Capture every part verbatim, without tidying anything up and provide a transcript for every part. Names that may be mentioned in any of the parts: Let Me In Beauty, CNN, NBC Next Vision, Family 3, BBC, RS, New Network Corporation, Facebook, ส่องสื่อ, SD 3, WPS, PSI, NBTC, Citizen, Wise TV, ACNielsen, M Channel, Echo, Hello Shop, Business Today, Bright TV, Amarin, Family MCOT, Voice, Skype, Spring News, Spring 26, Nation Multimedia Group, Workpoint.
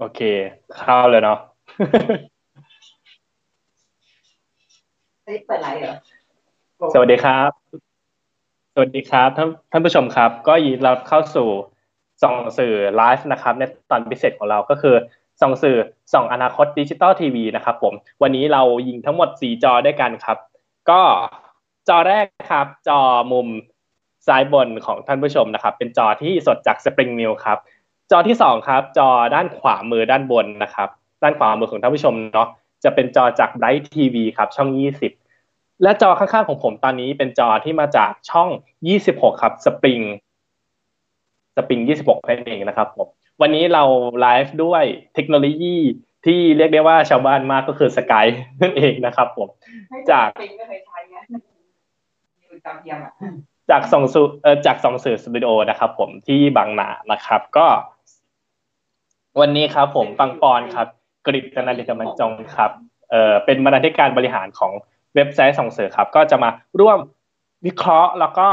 โอเคเข้าเลยเนาะ เปิดไลฟ์เหรอสวัสดีครับสวัสดีครับท่านท่านผู้ชมครับก็ยินดีรับเข้าสู่ส่องสื่อไลฟ์นะครับในตอนพิเศษของเราก็คือส่องสื่อส่องอนาคตดิจิตอลทีวีนะครับผมวันนี้เรายิงทั้งหมดสี่จอด้วยกันครับก็จอแรกครับจอมุมซ้ายบนของท่านผู้ชมนะครับเป็นจอที่สดจาก Spring News ครับจอที่สองครับจอด้านขวามือด้านบนนะครับด้านขวามือของท่านผู้ชมเนาะจะเป็นจอจาก Bright ที วี ครับช่องยี่สิบและจอข้างๆของผมตอนนี้เป็นจอที่มาจากช่องยี่สิบหกครับ Spring Spring ยี่สิบหกนั่นเองนะครับผมวันนี้เราไลฟ์ด้วยเทคโนโลยีที่เรียกได้ว่าชาวบ้านมากก็คือ Skype นั่นเองนะครับผมจาก Spring ไม่เคยใช้นะอยู่ตามเทียมอ่ะจากส่องสื่อจากส่องสื่อสตูดิโอนะครับผมที่บางนานะครับก็วันนี้ครับผมปังปอนครับกฤตนันท์ กำลังจงครับเอ่อเป็นบรรณาธิการบริหารของเว็บไซต์ส่องสื่อครับก็จะมาร่วมวิเคราะห์แล้วก็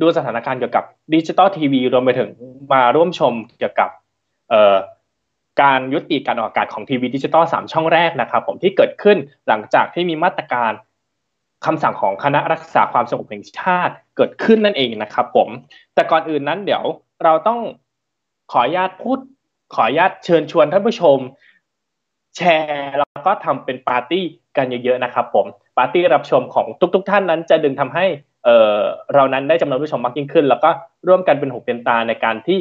ดูสถานการณ์เกี่ยวกับดิจิตอลทีวีรวมไปถึงมาร่วมชมเกี่ยวกับเอ่อการยุติการออกอากาศของทีวีดิจิตอลสามช่องแรกนะครับผมที่เกิดขึ้นหลังจากที่มีมาตรการคำสั่งของคณะรักษาความสงบแห่งชาติเกิดขึ้นนั่นเองนะครับผมแต่ก่อนอื่นนั้นเดี๋ยวเราต้องขออนุญาตพูดขออนุญาตเชิญชวนท่านผู้ชมแชร์แล้วก็ทำเป็นปาร์ตี้กันเยอะๆนะครับผมปาร์ตี้รับชมของทุกๆท่านนั้นจะดึงทำให้เอ่อเรานั้นได้จำนวนผู้ชมมากยิ่งขึ้นแล้วก็ร่วมกันเป็นหูเป็นตาในการที่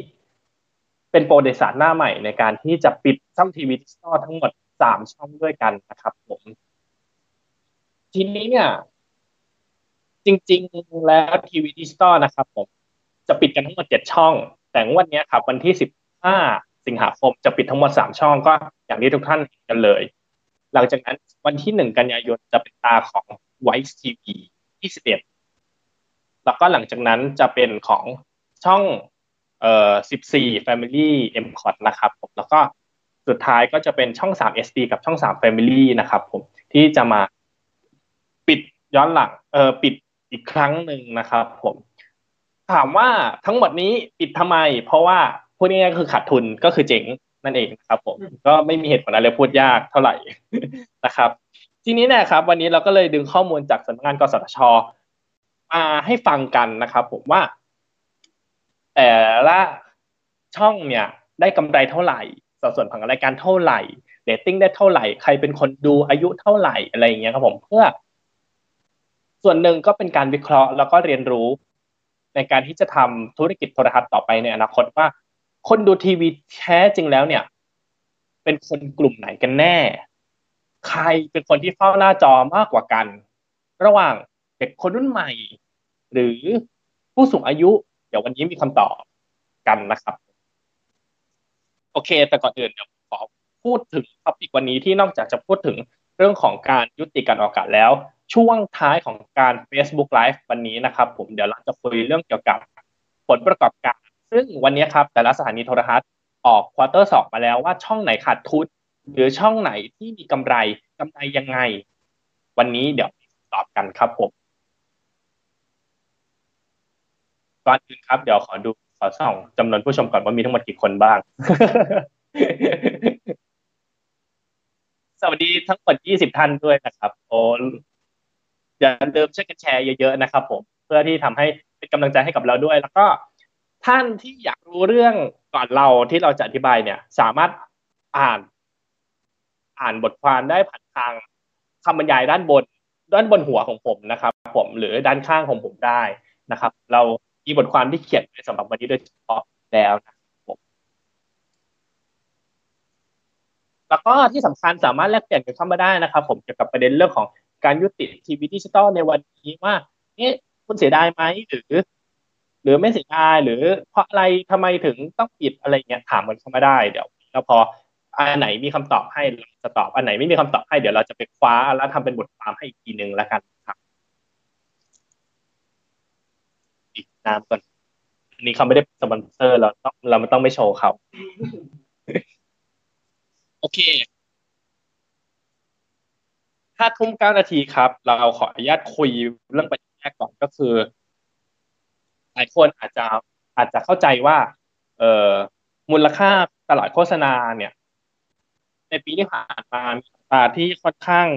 เป็นโปรดิวเซอร์หน้าใหม่ในการที่จะปิดช่องทีวีดิจิตอลทั้งหมดสามช่องด้วยกันนะครับผมทีนี้เนี่ยจริงๆแล้วทีวีดิจิตอลนะครับผมจะปิดกันทั้งหมดเจ็ดช่องแต่วันนี้ครับวันที่สิบห้าสิงหาคมจะปิดทั้งหมดสามช่องก็อย่างที่ทุกท่านเห็นกันเลยหลังจากนั้นวันที่หนึ่งกันยายนจะเป็นตาของ Wise ที วี ยี่สิบเอ็ดแล้วก็หลังจากนั้นจะเป็นของช่องเอ่อสิบสี่ Family Mcot นะครับผมแล้วก็สุดท้ายก็จะเป็นช่องสาม เอส ดี กับช่องสาม Family นะครับผมที่จะมาปิดย้อนหลังเออปิดอีกครั้งหนึ่งนะครับผมถามว่าทั้งหมดนี้ปิดทำไมเพราะว่าพูดง่ายๆคือขาดทุนก็คือเจ๊งนั่นเองครับผมก็ไม่มีเหตุผลอะไรพูดยากเท่าไหร่นะครับทีนี้นะครับวันนี้เราก็เลยดึงข้อมูลจากสำนักงานกสทชมาให้ฟังกันนะครับผมว่าแต่ละช่องเนี่ยได้กำไรเท่าไหร่สัดส่วนของรายการเท่าไหร่เรตติ้งได้เท่าไหร่ใครเป็นคนดูอายุเท่าไหร่อะไรอย่างเงี้ยครับผมเพื่อส่วนหนึ่งก็เป็นการวิเคราะห์แล้วก็เรียนรู้ในการที่จะทำธุรกิจโทรทัศน์ต่อไปในอนาคตว่าคนดูทีวีแท้จริงแล้วเนี่ยเป็นคนกลุ่มไหนกันแน่ใครเป็นคนที่เฝ้าหน้าจอมากกว่ากันระหว่างเด็กคนรุ่นใหม่หรือผู้สูงอายุเดี๋ยววันนี้มีคำตอบกันนะครับโอเคแต่ก่อนอื่นเดี๋ยวขอพูดถึงท็อปิกวันนี้ที่นอกจากจะพูดถึงเรื่องของการยุติการออกอากาศแล้วช่วงท้ายของการ Facebook Live วันนี้นะครับผมเดี๋ยวเราจะคุยเรื่องเกี่ยวกับผลประกอบการซึ่งวันนี้ครับแต่ละสถานีโทรทัศน์ออกควอเตอร์สองมาแล้วว่าช่องไหนขาดทุนหรือช่องไหนที่มีกำไรกำไรยังไงวันนี้เดี๋ยวตอบกันครับผมก่อนอื่นครับเดี๋ยวขอดูขอส่องจำนวนผู้ชมก่อนว่ามีทั้งหมดกี่คนบ้าง สวัสดีทั้งหมดยี่สิบท่านด้วยนะครับโอ้อย่าลืมช่วยกันแชร์เยอะๆนะครับผมเพื่อที่ทำให้เป็นกำลังใจให้กับเราด้วยแล้วก็ท่านที่อยากรู้เรื่องก่อนเราที่เราจะอธิบายเนี่ยสามารถอ่านอ่านบทความได้ผ่านทางคำบรรยายด้านบนด้านบนหัวของผมนะครับผมหรือด้านข้างของผมได้นะครับเรามีบทความที่เขียนไว้สำหรับวันนี้โดยเฉพาะแล้วแล้วก็ที่สำคัญสามารถแลกเปลี่ยนกันเข้ามาได้นะครับผมเกี่ยวกับประเด็นเรื่องของการยุติทีวีดิจิตอลในวันนี้ว่านี่คุณเสียดายไหมหรือหรือไม่เสียดายหรือเพราะอะไรทำไมถึงต้องปิดอะไรเงี้ยถามกันเข้ามาได้เดี๋ยวเราพออันไหนมีคำตอบให้เราจะตอบอันไหนไม่มีคำตอบให้เดี๋ยวเราจะไปคว้าแล้วทำเป็นบทความให้อีกทีหนึ่งแล้วกันครับอีกน้ำก่อนอันนี้เขาไม่ได้สปอนเซอร์เราต้องเราไม่ต้องไม่โชว์เขาโอเค ห้าทุ่มเก้านาทีครับเราขออนุญาตคุยเรื่องประเด็นแรกก่อนก็คือหลายคนอาจจะอาจจะเข้าใจว่าเอ่อมูลค่าตลาดโฆษณาเนี่ย ในปีที่ผ่านมาตลาดที่ค่อนข้าง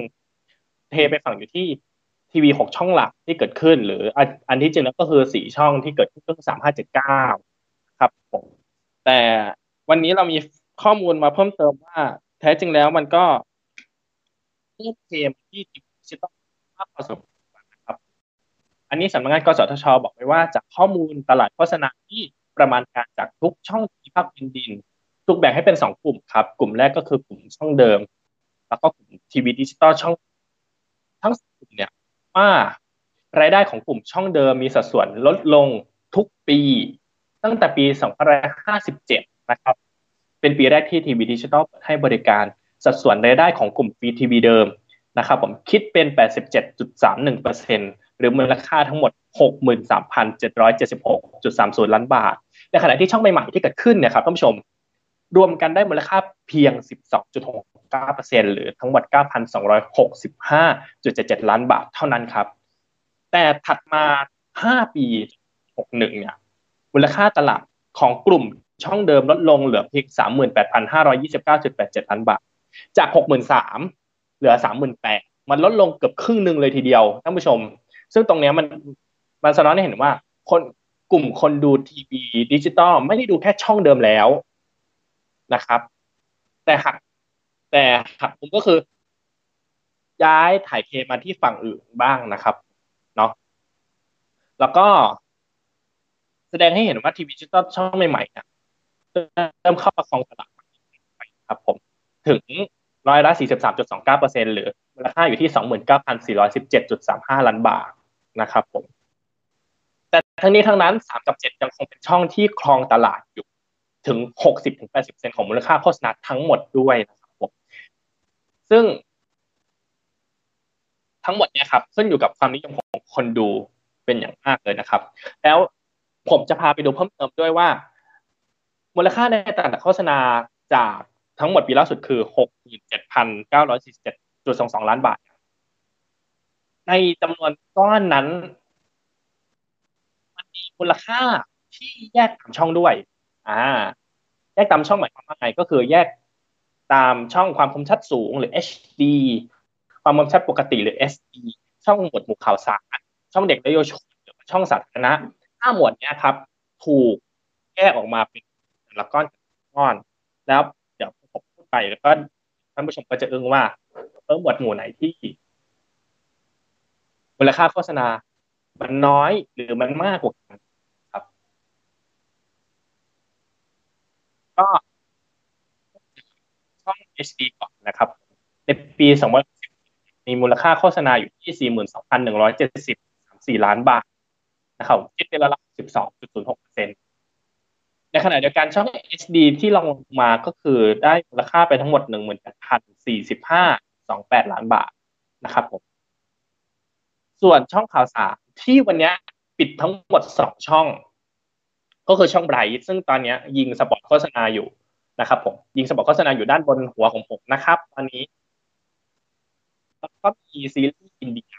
เทไปฝั่งอยู่ที่ทีวีหกช่องหลักที่เกิดขึ้นหรืออันที่จริงแล้วก็คือสี่ช่องที่เกิดขึ้นก็คือสามห้าเจ็ดเก้าครับผมแต่วันนี้เรามีข้อมูลมาเพิ่มเติมว่าแท้จริงแล้วมันก็รูปเทมที่ดิจิตอลมากพอสมควรนะครับอันนี้สำนักงานกสทช.บอกไว้ว่าจากข้อมูลตลาดโฆษณาที่ประมาณการจากทุกช่องทีวีภาคพื้นดินถูกแบ่งให้เป็นสองกลุ่มครับกลุ่มแรกก็คือกลุ่มช่องเดิมแล้วก็กลุ่มทีวีดิจิตอลช่องทั้งสองกลุ่มเนี่ยว่ารายได้ของกลุ่มช่องเดิมมีสัดส่วนลดลงทุกปีตั้งแต่ปีสองพันห้าร้อยห้าสิบเจ็ดนะครับเป็นปีแรกที่ทีวีดิจิตอลเปิดให้บริการสัดส่วนรายได้ของกลุ่มฟรีทีวีเดิมนะครับผมคิดเป็น แปดสิบเจ็ดจุดสามหนึ่งเปอร์เซ็นต์ หรือมูลค่าทั้งหมด หกหมื่นสามพันเจ็ดร้อยเจ็ดสิบหกจุดสามศูนย์ ล้านบาทในขณะที่ช่องใหม่ๆที่เกิดขึ้นเนี่ยครับท่านผู้ชมรวมกันได้มูลค่าเพียง สิบสองจุดหกเก้าเปอร์เซ็นต์ หรือทั้งหมด เก้าพันสองร้อยหกสิบห้าจุดเจ็ดเจ็ด ล้านบาทเท่านั้นครับแต่ถัดมาห้าปีหกสิบเอ็ดเนี่ยมูลค่าตลาดของกลุ่มช่องเดิมลดลงเหลือเพียง สามหมื่นแปดพันห้าร้อยยี่สิบเก้าจุดแปดเจ็ด ล้านบาทจาก หกหมื่นสามพัน เหลือ สามหมื่นแปดพัน มันลดลงเกือบครึ่งนึงเลยทีเดียวท่านผู้ชมซึ่งตรงนี้มันมันสะท้อนให้เห็นว่าคนกลุ่มคนดูทีวีดิจิตอลไม่ได้ดูแค่ช่องเดิมแล้วนะครับแต่หักแต่หักผมก็คือย้ายถ่ายเทมาที่ฝั่งอื่นบ้างนะครับเนาะแล้วก็แสดงให้เห็นว่าทีวีดิจิตอลช่องใหม่ๆเนี่ยเริ่มเข้าประคองตลาดไปครับผมถึงร้อยละ สี่สิบสามจุดสองเก้าเปอร์เซ็นต์ หรือมูลค่าอยู่ที่ สองหมื่นเก้าพันสี่ร้อยสิบเจ็ดจุดสามห้า ล้านบาทนะครับผมแต่ทั้งนี้ทั้งนั้นสามกับเจ็ดยังคงเป็นช่องที่ครองตลาดอยู่ถึง หกสิบถึงแปดสิบเปอร์เซ็นต์ ของมูลค่าโฆษณาทั้งหมดด้วยนะครับผมซึ่งทั้งหมดเนี่ยครับขึ้นอยู่กับความนิยมของคนดูเป็นอย่างมากเลยนะครับแล้วผมจะพาไปดูเพิ่มเติมด้วยว่ามูลค่าในตลาดโฆษณาจากทั้งหมดปีล่าสุดคือ หกหมื่นเจ็ดพันเก้าร้อยสี่สิบเจ็ดจุดสองสอง ล้านบาทในจำนวนก้อนนั้นมันมีมูลค่าที่แยกตามช่องด้วยอ่าแยกตามช่องหมายความว่าไงก็คือแยกตามช่องความคมชัดสูงหรือ เอช ดี ความคมชัดปกติหรือ เอส ดี ช่องหมวดหมู่ข่าวสารช่องเด็กและเยาวชนหรือช่องสาธารณะห้าหมวดเนี้ยครับถูกแยกออกมาเป็นแต่ละก้อนก้อนแล้วเดี๋ยวผมพูดไปแล้วก็ท่านผู้ชมก็จะอึ้งว่าเออหมวดหมู่ไหนที่มูลค่าโฆษณามันน้อยหรือมันมากกว่ากันก็ช่อง เอช ดี ก่อนนะครับในปีสองพันสิบมีมูลค่าโฆษณาอยู่ที่ สี่หมื่นสองพันหนึ่งร้อยเจ็ดสิบสี่ ล้านบาทนะครับคิดเป็นระดับ สิบสองจุดศูนย์หกเปอร์เซ็นต์ ในขณะเดียวกันช่อง เอช ดี ที่ลงมาก็คือได้มูลค่าไปทั้งหมด หนึ่งหมื่นแปดพันสี่สิบห้าจุดสองแปด ล้านบาทนะครับผมส่วนช่องข่าวสารที่วันนี้ปิดทั้งหมดสองช่องก็คือช่องไบรท์ซึ่งตอนนี้ยิงสปอตโฆษณาอยู่นะครับผมยิงสปอตโฆษณาอยู่ด้านบนหัวของผมนะครับตอนนี้แล้วก็มีซีรีส์อินเดีย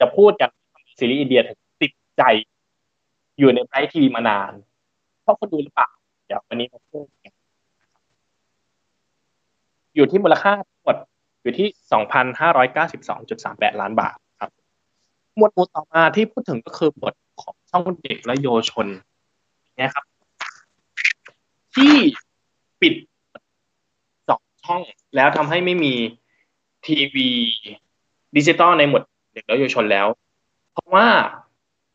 จะพูดกันซีรีส์อินเดียถึงติดใจอยู่ในไบรท์ทีวีมานานเพราะคนดูหรือเปล่าเดี๋ยววันนี้มาพูดกันอยู่ที่มูลค่าทั้งหมดอยู่ที่ สองพันห้าร้อยเก้าสิบสองจุดสามแปด ล้านบาทครับหมวดหมู่ต่อมาที่พูดถึงก็คือหมวดของช่องเด็กและเยาวชนเนี่ยครับที่ปิดสองช่องแล้วทำให้ไม่มีทีวีดิจิตอลในหมวดเด็กและเยาวชนแล้วเพราะว่า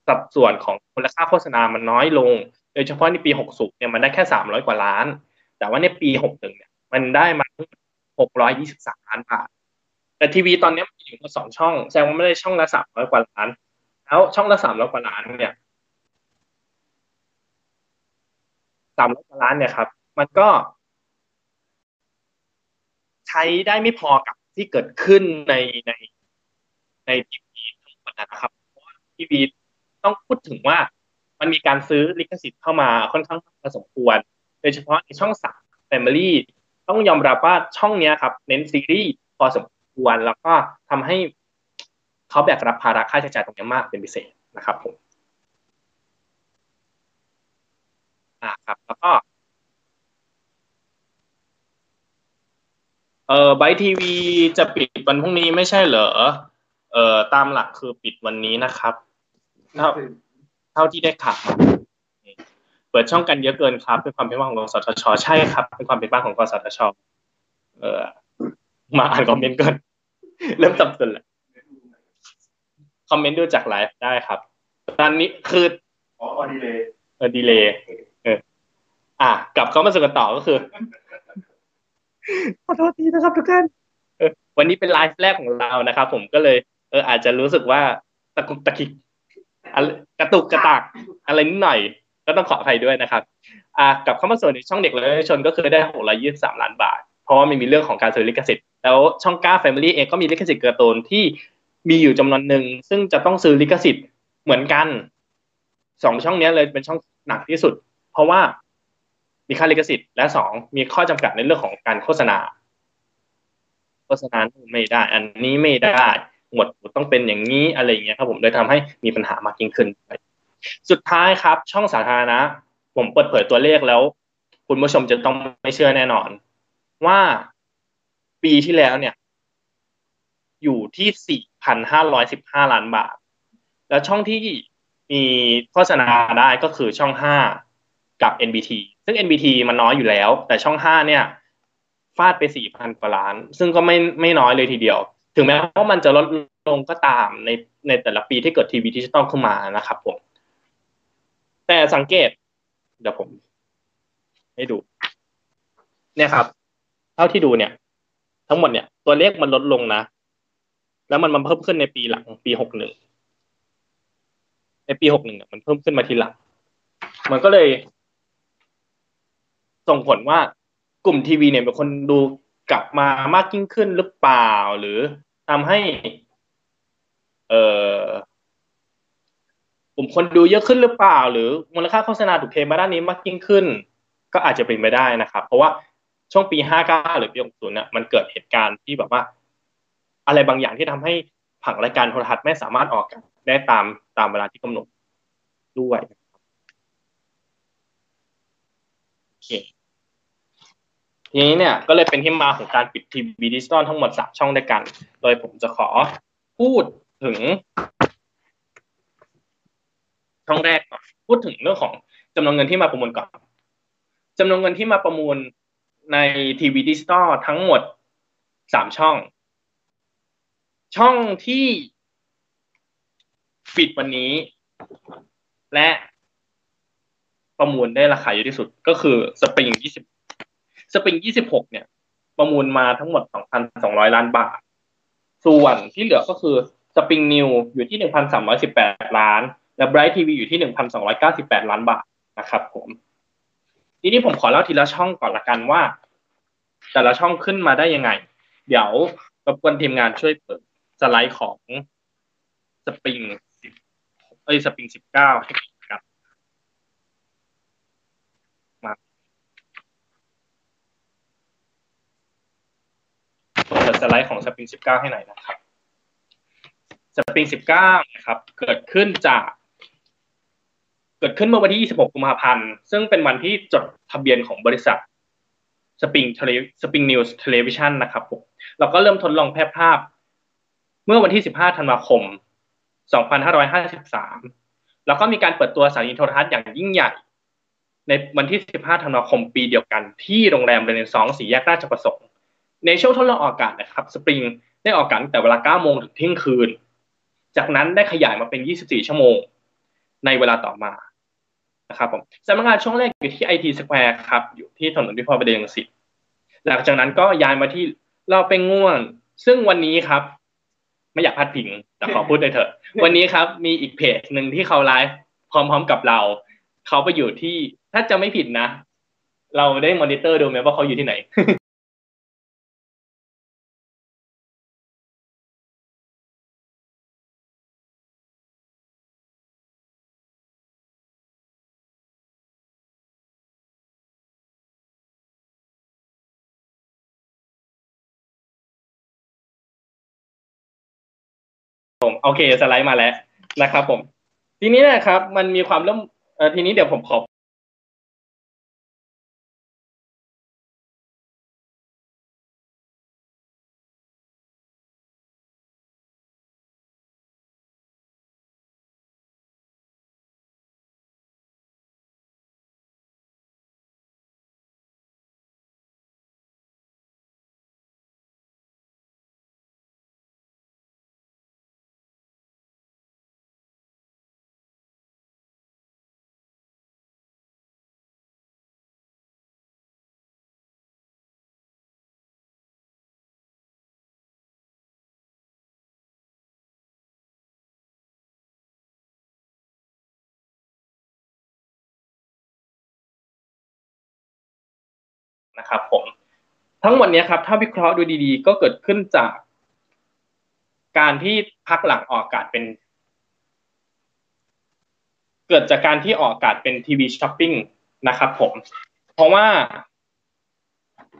สัดส่วนของมูลค่าโฆษณามันน้อยลงโดยเฉพาะในปีหกสิบเนี่ยมันได้แค่สามร้อยกว่าล้านแต่ว่าในปีหกสิบเอ็ดเนี่ยมันได้มาหกร้อยยี่สิบสามล้านบาทแต่ทีวีตอนนี้มันอยู่กับสองช่องแสดงว่าไม่ได้ช่องละสามร้อยกว่าล้านแล้วช่องละสามร้อยกว่าล้านเนี่ยสามร้อยล้านเนี่ยครับมันก็ใช้ได้ไม่พอกับที่เกิดขึ้นในในในทีวีทั้งหมดนะครับเพราะว่าทีวีต้องพูดถึงว่ามันมีการซื้อลิขสิทธิ์เข้ามาค่อนข้างพอสมควรโดยเฉพาะในช่องสาม Family ต้องยอมรับว่าช่องเนี้ยครับเน้นซีรีส์พอสมควรแล้วก็ทำให้เขาแบกรับภาระค่าใช้จ่ายตรงนี้มากเป็นพิเศษนะครับผมอ่าครับแล้วก็ เออไบท์ทีวีจะปิดวันพรุ่งนี้ไม่ใช่เหรอเออตามหลักคือปิดวันนี้นะครับเท่าเท่าที่ได้ข่าวเปิดช่องกันเยอะเกินครับเป็นความเป็นบ้านของกสทช.ใช่ครับเป็นความเป็นบ้านของกสทช.เออมาอ่านคอมเมนต์ก่อนเริ่มสับสนแล้วคอมเมนต์ดูจากไลฟ์ได้ครับตอนนี้คืออ๋อดีเลย์เออดีเลย์เอออ่ะกลับเข้ามาสู่กันต่อก็คือขอโทษทีนะครับทุกท่านวันนี้เป็นไลฟ์แรกของเรานะครับผมก็เลยเอออาจจะรู้สึกว่าตะกุกตะกิกกระตุกกระตากอะไรนิดหน่อยก็ต้องขออภัยด้วยนะครับอ่ะกลับเข้ามาสู่ในช่องเด็กและเยาวชนก็คือได้หกร้อยยี่สิบสามล้านบาทเพราะว่ามันมีเรื่องของการซื้อลิขสิทธิ์แล้วช่องก้า Family เองก็มีลิขสิทธิ์การ์ตูนที่มีอยู่จำนวนหนึ่งซึ่งจะต้องซื้อลิขสิทธิ์เหมือนกันสองช่องนี้เลยเป็นช่องหนักที่สุดเพราะว่ามีค่าลิขสิทธิ์และสองมีข้อจำกัดในเรื่องของการโฆษณาโฆษณาไม่ได้อันนี้ไม่ได้หมดต้องเป็นอย่างนี้อะไรอย่างเงี้ยครับผมเลยทำให้มีปัญหามากยิ่งขึ้นสุดท้ายครับช่องสาธารณะผมเปิดเผยตัวเลขแล้วคุณผู้ชมจะต้องไม่เชื่อแน่นอนว่าปีที่แล้วเนี่ยอยู่ที่ สี่พันห้าร้อยสิบห้า ล้านบาทแล้วช่องที่มีโฆษณาได้ก็คือช่องห้ากับ เอ็น บี ที ซึ่ง เอ็น บี ที มันน้อยอยู่แล้วแต่ช่องห้าเนี่ยฟาดไป สี่พัน กว่าล้านซึ่งก็ไม่ไม่น้อยเลยทีเดียวถึงแม้ว่ามันจะลดลงก็ตามในในแต่ละปีที่เกิดทีวีดิจิตอลขึ้นมานะครับผมแต่สังเกตเดี๋ยวผมให้ดูเนี่ยครับเท่าที่ดูเนี่ยทั้งหมดเนี่ยตัวเลขมันลดลงนะแล้วมันมันเพิ่มขึ้นในปีหลังปีหกหนึ่งในปีหกหนึ่งเนี่ยมันเพิ่มขึ้นมาทีหลังมันก็เลยส่งผลว่ากลุ่มทีวีเนี่ยเป็นคนดูกลับมามากยิ่งขึ้นหรือเปล่าหรือทำให้เอ่อกลุ่มคนดูเยอะขึ้นหรือเปล่าหรือมูลค่าโฆษณาถูกเทมาด้านนี้มากยิ่งขึ้นก็อาจจะเป็นไปได้นะครับเพราะว่าช่วงปีห้าเก้าหรือปีหกศูนย์เนี่ยมันเกิดเหตุการณ์ที่แบบว่าอะไรบางอย่างที่ทำให้ผังรายการโทรทัศน์ไม่สามารถออกได้ตามตามเวลาที่กำหนดด้วยโอเคทีนี้เนี่ยก็เลยเป็นที่มาของการปิดทีวีดิจิตอลทั้งหมดสามช่องด้วยกันโดยผมจะขอพูดถึงช่องแรกก่อนพูดถึงเรื่องของจำนวนเงินที่มาประมูลก่อนจำนวนเงินที่มาประมูลในทีวีดิจิตอลทั้งหมดสามช่องช่องที่ปิดวันนี้และประมูลได้ราคาเยอะที่สุดก็คือสปริงยี่สิบสปริงยี่สิบหกเนี่ยประมูลมาทั้งหมด สองพันสองร้อย ล้านบาทส่วนที่เหลือก็คือสปริงนิวอยู่ที่ หนึ่งพันสามร้อยสิบแปด ล้านและ Bright ที วี อยู่ที่ หนึ่งพันสองร้อยเก้าสิบแปด ล้านบาทนะครับผมทีนี้ผมขอเล่าทีละช่องก่อนละกันว่าแต่ละช่องขึ้นมาได้ยังไงเดี๋ยวรบกวนทีมงานช่วยเปิดสไลด์ของสปริงเอ้ยสปริงสิบเก้าให้กับมาเปิดสไลด์ของสปริงสิบเก้าให้หน่อยนะครับสปริงสิบเก้านะครับเกิดขึ้นจากเกิดขึ้นเมื่อวันที่ยี่สิบหกกุมภาพันธ์ซึ่งเป็นวันที่จดทะเบียนของบริษัทสปริงสปริงนิวส์เทเลวิชันนะครับผมเราก็เริ่มทดลองแพร่ภาพเมื่อวันที่สิบห้าธันวาคมสองพันห้าร้อยห้าสิบสามแล้วก็มีการเปิดตัวสถานีโทรทัศน์อย่างยิ่งใหญ่ในวันที่สิบห้าธันวาคมปีเดียวกันที่โรงแรมเรเนซองส์สี่แยกราชประสงค์ในช่วงทดลองออกอากาศนะครับสปริงได้ออกอากาศตั้งแต่เวลา เก้าโมงถึงเที่ยงคืนจากนั้นได้ขยายมาเป็นยี่สิบสี่ชั่วโมงในเวลาต่อมานะครับผมสำนักงานช่วงแรกอยู่ที่ ไอ ที Square ครับอยู่ที่ถนนวิภาวดีรังสิตหลังจากนั้นก็ย้ายมาที่เราเป็นง่วนซึ่งวันนี้ครับไม่อยากพลาดพิงแต่ขอพูดเลยเถอะวันนี้ครับมีอีกเพจหนึ่งที่เขาไลฟ์พร้อมๆกับเราเขาไปอยู่ที่ถ้าจะไม่ผิดนะเราได้มอนิเตอร์ดูไหมว่าเขาอยู่ที่ไหนผมโอเคสไลด์มาแล้วนะครับผมทีนี้นะครับมันมีความเริ่มเอ่อทีนี้เดี๋ยวผมขอ นะครับผมทั้งหมดนี้ครับถ้าวิเคราะห์ดูดีๆก็เกิดขึ้นจากการที่พักหลังออกอากาศเป็นเกิดจากการที่ออกอากาศเป็นทีวีช้อปปิ้งนะครับผมเพราะว่า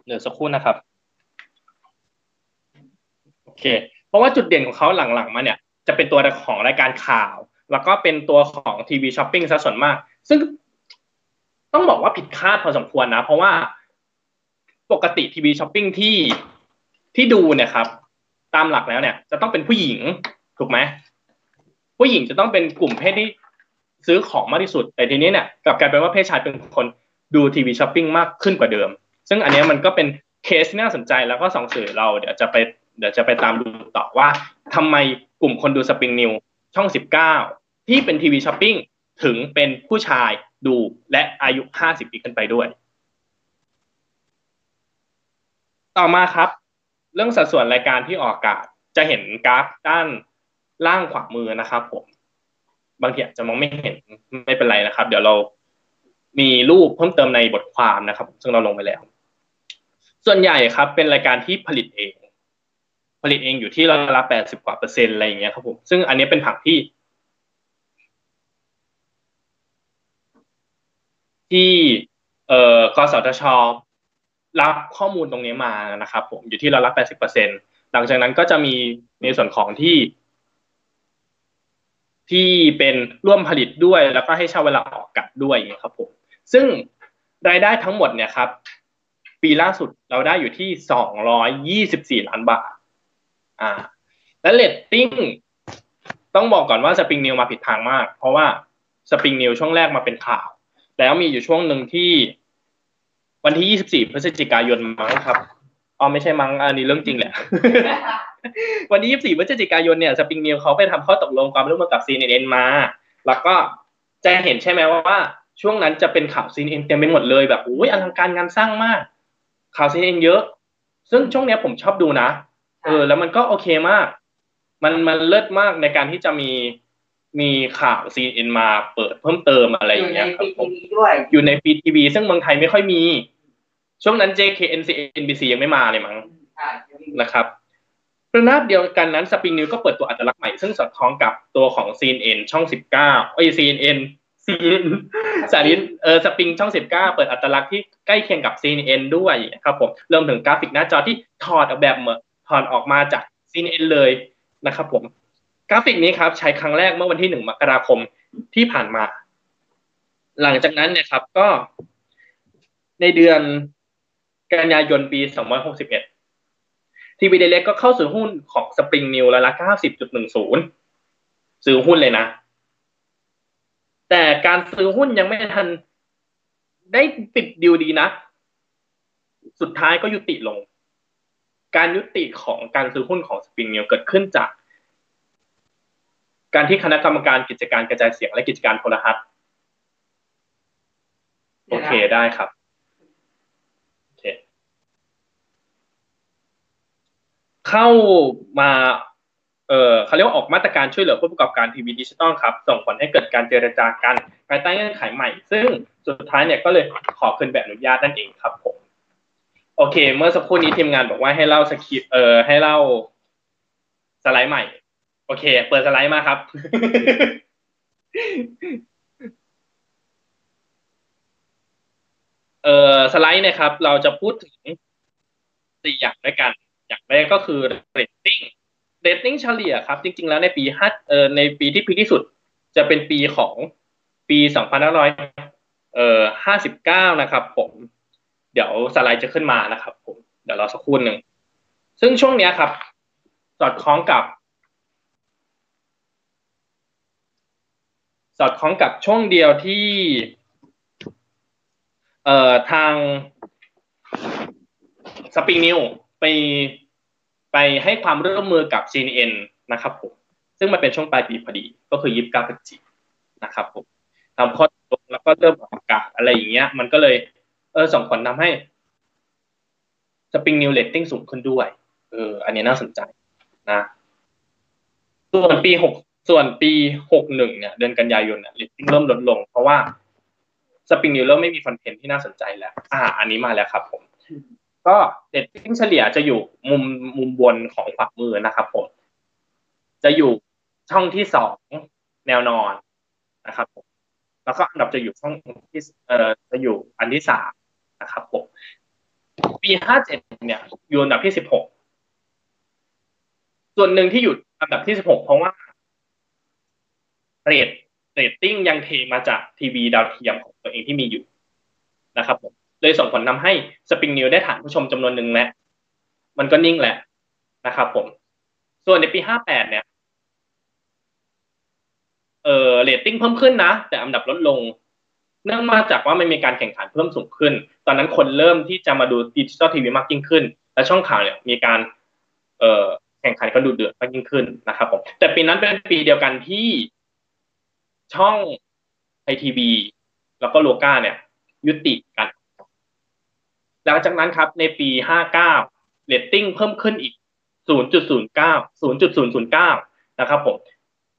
เดี๋ยวสักครู่นะครับโอเคเพราะว่าจุดเด่นของเขาหลังๆมาเนี่ยจะเป็นตัวของรายการข่าวแล้วก็เป็นตัวของทีวีช้อปปิ้งซะส่วนมากซึ่งต้องบอกว่าผิดคาดพอสมควรนะเพราะว่าปกติทีวีช้อปปิ้งที่ที่ดูเนี่ยครับตามหลักแล้วเนี่ยจะต้องเป็นผู้หญิงถูกไหมผู้หญิงจะต้องเป็นกลุ่มเพศที่ซื้อของมากที่สุดแต่ทีนี้เนี่ยกลับกลายเป็นว่าเพศชายเป็นคนดูทีวีช้อปปิ้งมากขึ้นกว่าเดิมซึ่งอันนี้มันก็เป็นเคสที่น่าสนใจแล้วก็สองสื่อเราเดี๋ยวจะไปเดี๋ยวจะไปตามดูต่อว่าทำไมกลุ่มคนดูสปริงนิวช่องสิบเก้าที่เป็นทีวีช้อปปิ้งถึงเป็นผู้ชายดูและอายุห้าสิบปีขึ้นไปด้วยต่อมาครับเรื่องสัดส่วนรายการที่ออกอากาศจะเห็นกราฟด้านล่างขวามือนะครับผมบางทีอาจจะมองไม่เห็นไม่เป็นไรนะครับเดี๋ยวเรามีรูปเพิ่มเติมในบทความนะครับซึ่งเราลงไปแล้วส่วนใหญ่ครับเป็นรายการที่ผลิตเองผลิตเองอยู่ที่ร้อยละแปดสิบกว่าเปอร์เซ็นต์อะไรอย่างเงี้ยครับผมซึ่งอันนี้เป็นผังที่ที่เอ่อกสทช.รับข้อมูลตรงนี้มานะครับผมอยู่ที่ร้อยละแปดสิบเปอร์เซ็นต์หลังจากนั้นก็จะมีในส่วนของที่ที่เป็นร่วมผลิตด้วยแล้วก็ให้เช่าเวลาออกอากาศด้วยครับผมซึ่งรายได้ทั้งหมดเนี่ยครับปีล่าสุดเราได้อยู่ที่สองร้อยยี่สิบสี่ล้านบาทอ่าและเรตติ้งต้องบอกก่อนว่าสปริงนิวมาผิดทางมากเพราะว่าสปริงนิวช่วงแรกมาเป็นข่าวแล้วมีอยู่ช่วงหนึ่งที่วันที่ยี่สิบสี่พฤศจิกายนมั้งครับอ๋อไม่ใช่มั้งอันนี้เรื่องจริงแหละ วันที่ยี่สิบสี่พฤศจิกายนเนี่ยสปริงนิวเขาไปทำข้อตกลงความร่วมมือกับ ซี เอ็น เอ็น มาแล้วก็จะเห็นใช่ไหมว่าช่วงนั้นจะเป็นข่าว ซี เอ็น เอ็น เต็มไปหมดเลยแบบอุ้ยอลังการงานสร้างมากข่าว ซี เอ็น เอ็น เยอะซึ่งช่วงนี้ผมชอบดูนะเออแล้วมันก็โอเคมากมันมันเลิศมากในการที่จะมีมีข่าว ซี เอ็น เอ็น มาเปิดเพิ่มเติมอะไรอย่างเงี้ยครับผมอยู่ในฟีดทีวีซึ่งเมืองไทยไม่ค่อยมีช่วงนั้น เจ เค เอ็น ซี เอ็น บี ซี ยังไม่มาเลยมั้งนะครับระนาบเดียวกันนั้นสปริงนิวก็เปิดตัวอัตลักษณ์ใหม่ซึ่งสอดคล้องกับตัวของ ซี เอ็น เอ็น ช่องสิบเก้าเอ้ย ซี เอ็น เอ็น ซี เอ็น เอ็น สารินเออสปริงช่องสิบเก้าเปิดอัตลักษณ์ที่ใกล้เคียงกับ ซี เอ็น เอ็น ด้วยครับผมเริ่มถึงกราฟิกหน้าจอที่ถอดออกแบบเหมือนถอดออกมาจาก ซี เอ็น เอ็น เลยนะครับผมกราฟิกนี้ครับใช้ครั้งแรกเมื่อวันที่หนึ่งมกราคมที่ผ่านมาหลังจากนั้นเนี่ยครับก็ในเดือนกันยายนปีสองพันห้าร้อยหกสิบเอ็ดทีวีเดเล็กก็เข้าสู่หุ้นของสปริงนิวละละ เก้าสิบจุดหนึ่งศูนย์ ซื้อหุ้นเลยนะแต่การซื้อหุ้นยังไม่ทันได้ปิดดีลดีนะสุดท้ายก็ยุติลงการยุติของการซื้อหุ้นของสปริงนิวเกิดขึ้นจากการที่คณะกรรมการกิจการกระจายเสียงและกิจการโทรทัศน์โอเคได้ครับเข้ามาเอ่อเขาเรียกว่าออกมาตรการช่วยเหลือผู้ประกอบการทีวีดิจิตอลครับส่งผลให้เกิดการเจรจากันภายใต้เงื่อนไขใหม่ซึ่งสุดท้ายเนี่ยก็เลยขอคืนใบอนุญาตนั่นเองครับผมโอเคเมื่อสักครู่นี้ทีมงานบอกว่าให้เล่าสคริปต์เอ่อให้เล่าสไลด์ใหม่โอเคเปิดสไลด์มาครับ เอ่อสไลด์นะครับเราจะพูดถึงสี่อย่างด้วยกันอย่างแรกก็คือเรตติ้งเรตติ้งเฉลี่ยครับจริงๆแล้วในปีฮัทเอ่อในปีที่พีคที่สุดจะเป็นปีของปีสองพันห้าร้อยห้าสิบเก้านะครับผมเดี๋ยวสไลด์จะขึ้นมานะครับผมเดี๋ยวรอสักครู่หนึ่งซึ่งช่วงเนี้ยครับสอดคล้องกับสอดคล้องกับช่วงเดียวที่เอ่อทางสปริงนิวไปไปให้ความร่วมมือกับ ซี เอ็น เอ็น นะครับผมซึ่งมันเป็นช่วงปลายปีพอดีก็คือยิบกาปจินะครับผมทำข้อตกลงแล้วก็เริ่มออกอากาศอะไรอย่างเงี้ยมันก็เลยเออส่งผลทำให้สปริงนิวเรตติ้งสูงขึ้นด้วยเอออันนี้น่าสนใจนะส่วนปีหกส่วนปีหกสิบเอ็ดเนี่ยเดือนกันยายนเนี่ยเรตติ้งเริ่มลดลงเพราะว่าสปริงนิวเริ่มไม่มีคอนเทนต์ที่น่าสนใจแล้วอ่าอันนี้มาแล้วครับผม ก็เรตติ้งเฉลี่ยจะอยู่มุมมุมบนของขวามือนะครับผมจะอยู่ช่องที่สองแนวนอนนะครับผมแล้วก็อันดับจะอยู่ช่องที่เอ่อจะอยู่อันที่สามนะครับผมปีห้าเจ็ดเนี่ยอยู่อันดับที่สิบหกส่วนหนึ่งที่อยู่อันดับที่สิบหกเพราะว่าเรตเรตติ้งยังเทมาจากทีวีดาวเทียมของตัวเองที่มีอยู่นะครับผมเลยส่งผลทำให้สปริงนิวได้ฐานผู้ชมจำนวนหนึ่งและมันก็นิ่งแหละนะครับผมส่วนในปีห้าแปดเนี่ยเอ่อเรตติ้งเพิ่มขึ้นนะแต่อันดับลดลงเนื่องมาจากว่ามันมีการแข่งขันเพิ่มสูงขึ้นตอนนั้นคนเริ่มที่จะมาดูดิจิตอลทีวีมากยิ่งขึ้นและช่องข่าวเนี่ยมีการเอ่อแข่งขันก็ดูเดือดมากยิ่งขึ้นนะครับผมแต่ปีนั้นเป็นปีเดียวกันที่ช่องไทยทีวีแล้วก็โลก้าเนี่ยยุติกันหลังจากนั้นครับในปีห้าเก้าเรตติ้งเพิ่มขึ้นอีก ศูนย์จุดศูนย์เก้า นะครับผม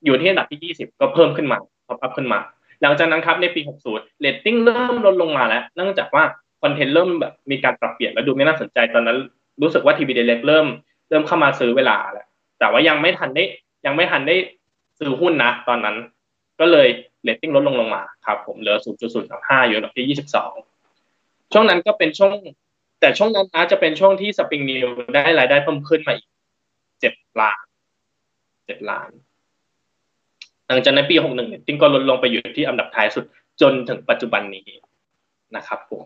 อยู่ที่อันดับที่ยี่สิบก็เพิ่มขึ้นมาท็อปอัพขึ้นมาหลังจากนั้นครับในปีหกสิบเรตติ้งเริ่มลดลงมาแล้วเนื่องจากว่าคอนเทนต์เริ่มแบบมีการปรับเปลี่ยนและดูไม่น่าสนใจตอนนั้นรู้สึกว่าทีวีเดเล็กเริ่มเริ่มเข้ามาซื้อเวลาแล้วแต่ว่ายังไม่ทันได้ยังไม่ทันได้ซื้อหุ้นนะตอนนั้นก็เลยเรตติ้งลดลงลงมาครับผมเหลือ ศูนย์จุดศูนย์สามห้า อยู่อันดับที่ยี่สิบสองช่วงนั้นก็เป็นช่วงแต่ช่วงนั้นนะจะเป็นช่วงที่สปริงนิวได้รายได้เพิ่มขึ้นมาอีกเจ็ดล้านเจ็ดล้านหลังจากนั้นปีหกสิบเอ็ดเนี่ยติ้งก็ลดลงไปอยู่ที่อันดับท้ายสุดจนถึงปัจจุบันนี้นะครับผม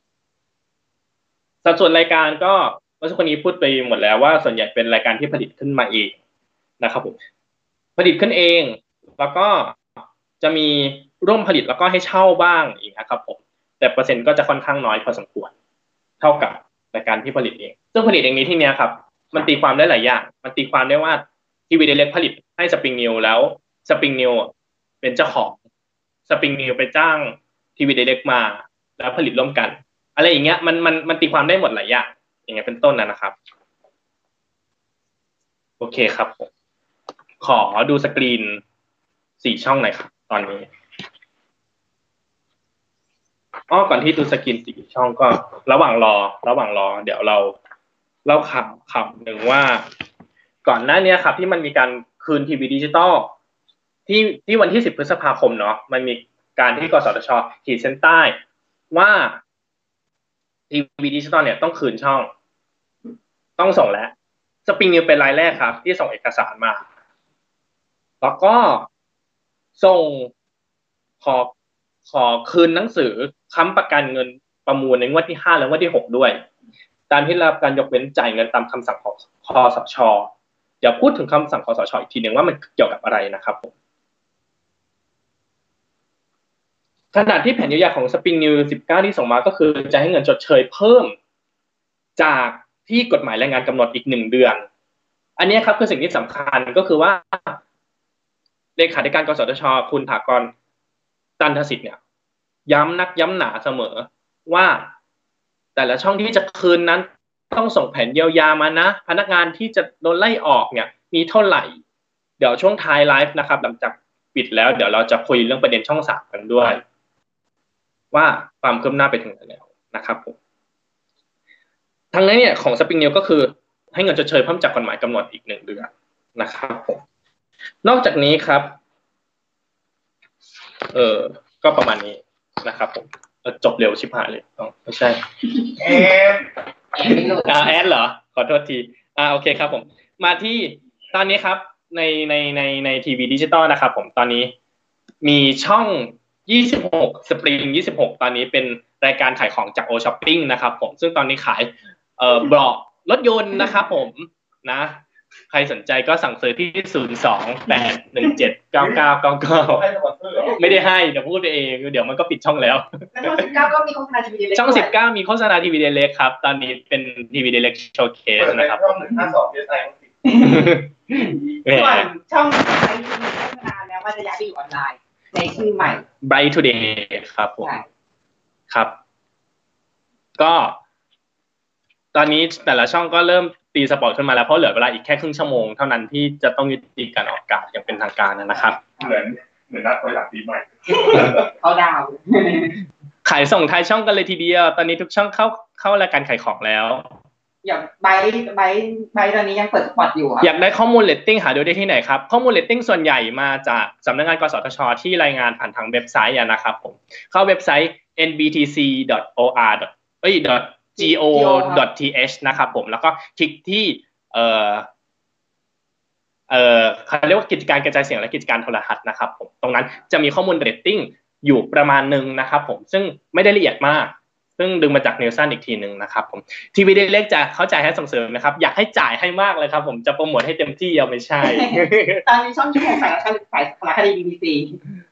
สัดส่วนรายการก็เมื่อสักครู่นี้พูดไปหมดแล้วว่าส่วนใหญ่เป็นรายการที่ผลิตขึ้นมาเองนะครับผมผลิตขึ้นเองแล้วก็จะมีร่วมผลิตแล้วก็ให้เช่าบ้างอีกนะครับผมแต่เปอร์เซ็นต์ก็จะค่อนข้างน้อยพอสมควรเท่ากับรายการที่ผลิตเองซึ่งผลิตเองนี้ที่เนี้ยครับมันตีความได้หลายอย่างมันตีความได้ว่าทีวีไดเรกผลิตให้สปริงนิวแล้วสปริงนิวเป็นเจ้าของสปริงนิวไปจ้างทีวีไดเรกมาแล้วผลิตร่วมกันอะไรอย่างเงี้ยมันมันมันตีความได้หมดหลายอย่างอย่างเงี้ยเป็นต้นนะนะครับโอเคครับผมขอดูสกรีนสี่ช่องหน่อยครับตอนนี้อ้อก่อนที่ดูสกรีนสี่ช่องก็ระหว่างรอระหว่างรอเดี๋ยวเราเล่าข่าวข่าวหนึ่งว่าก่อนหน้านี้ครับที่มันมีการคืนทีวีดิจิตอลที่ที่วันที่สิบพฤษภาคมเนาะมันมีการที่กสทช.ขีดเส้นใต้ว่าทีวีดิจิตอลเนี่ยต้องคืนช่องต้องส่งแล้วสปริงนิวเป็นรายแรกครับที่ส่งเอกสารมาแล้วก็ส่งขอขอคืนหนังสือค้ำประกันเงินประมูลในงวดที่ห้าและงวดที่หกด้วยตามที่รับการยกเว้นจ่ายเงินตามคำสั่งของคสช.เดี๋ยวพูดถึงคำสั่งคสช.อีกทีหนึ่งว่ามันเกี่ยวกับอะไรนะครับผมขณะที่แผนยุยาของสปริงนิวสิบเก้าที่ส่งมาก็คือจะให้เงินชดเชยเพิ่มจากที่กฎหมายแรงงานกำหนดอีกหนึ่งเดือนอันนี้ครับคือสิ่งที่สำคัญก็คือว่าเลขาธิการกสทช.คุณถากรตันทสิทธิ์เนี่ยย้ำนักย้ำหนาเสมอว่าแต่ละช่องที่จะคืนนั้นต้องส่งแผนเยียวยามานะพนักงานที่จะโดนไล่ออกเนี่ยมีเท่าไหร่เดี๋ยวช่วงท้ายไลฟ์นะครับหลังจากปิดแล้วเดี๋ยวเราจะคุยเรื่องประเด็นช่องสามกันด้วยว่าความคืบหน้าไปถึงไหนแล้วนะครับผมทั้งนั้นเนี่ยของสปริงนิวก็คือให้เงินชดเชยเพิ่มจากกฎหมายกำหนดอีกหนึ่งเดือนนะครับผมนอกจากนี้ครับเออก็ประมาณนี้นะครับผมจบเร็วชิบหายเลยไม่ใช่แอดอ่าแอดเหรอขอโทษทีอ่าโอเคครับผมมาที่ตอนนี้ครับในในในในทีวีดิจิตอลนะครับผมตอนนี้มีช่องยี่สิบหก Spring ยี่สิบหกตอนนี้เป็นรายการขายของจาก โอช้อปปิ้ง นะครับผมซึ่งตอนนี้ขายเอ่อเบาะรถยนต์นะครับผมนะใครสนใจก็สั่งซื้อที่ ศูนย์ สอง แปด หนึ่ง เจ็ด เก้า เก้า เก้า เก้า ไม่ได้ให้เดี๋ยวพูดไปเองเดี๋ยวมันก็ปิดช่องแล้วช่องสิบเก้าก็มีโฆษณาทีวีเดเล็กช่องสิบเก้ามีโฆษณาทีวีเดเล็กครับตอนนี้เป็นทีวีเดเล็กโชว์เคสนะครับช่องหนึ่ง ห้า สอง เอส ไอ ส่วนช่องไอทีมีโฆษณาแล้วว่าจะย้ายไปอยู่ออนไลน์ในชื่อใหม่ Bright Today ครับผมครับก็ตอนนี้แต่ละช่องก็เริ่มตีสปอร์ตขึ้นมาแล้วเพราะเหลือเวลาอีกแค่ครึ่งชั่วโมงเท่านั้นที่จะต้องยุติการออกอากาศอย่างเป็นทางการนะครับเหมือนเหมือนนัดไปหลังปีใหม่เขาดาว ขายส่งท้ายช่องกันเลยทีเดียวตอนนี้ทุกช่องเข้าเข้ารายการขายของแล้วอย่างไบต์ไบต์ไบต์ตอนนี้ยังเปิดสปอตอยู่อยากได้ข้อมูลเรตติ้งหาดูได้ที่ไหนครับข้อมูลเรตติ้งส่วนใหญ่มาจากสำนักงานกสทช.ที่รายงานผ่านทางเว็บไซต์นะครับผมเข้าเว็บไซต์ เอ็น บี ที ซี ดอท โอ อาร์ ดอท เอ้ย ดอท จี โอ ดอท ที เอช นะครับผมแล้วก็คลิกที่เอ่อเอ่อเขาเรียกว่ากิจการกระจายเสียงและกิจการโทรทัศน์นะครับผมตรงนั้นจะมีข้อมูลเรตติ้งอยู่ประมาณนึงนะครับผมซึ่งไม่ได้ละเอียดมากซึ่งดึงมาจากนิวสันอีกทีหนึ่งนะครับผมทีวีเล็กจะเข้าใจให้ส่งเสริมนะครับอยากให้จ่ายให้มากเลยครับผมจะโปรโมทให้เต็มที่เอาไม่ใช่ตอนนี้ช่องที่สายสายสารคดี บี บี ซี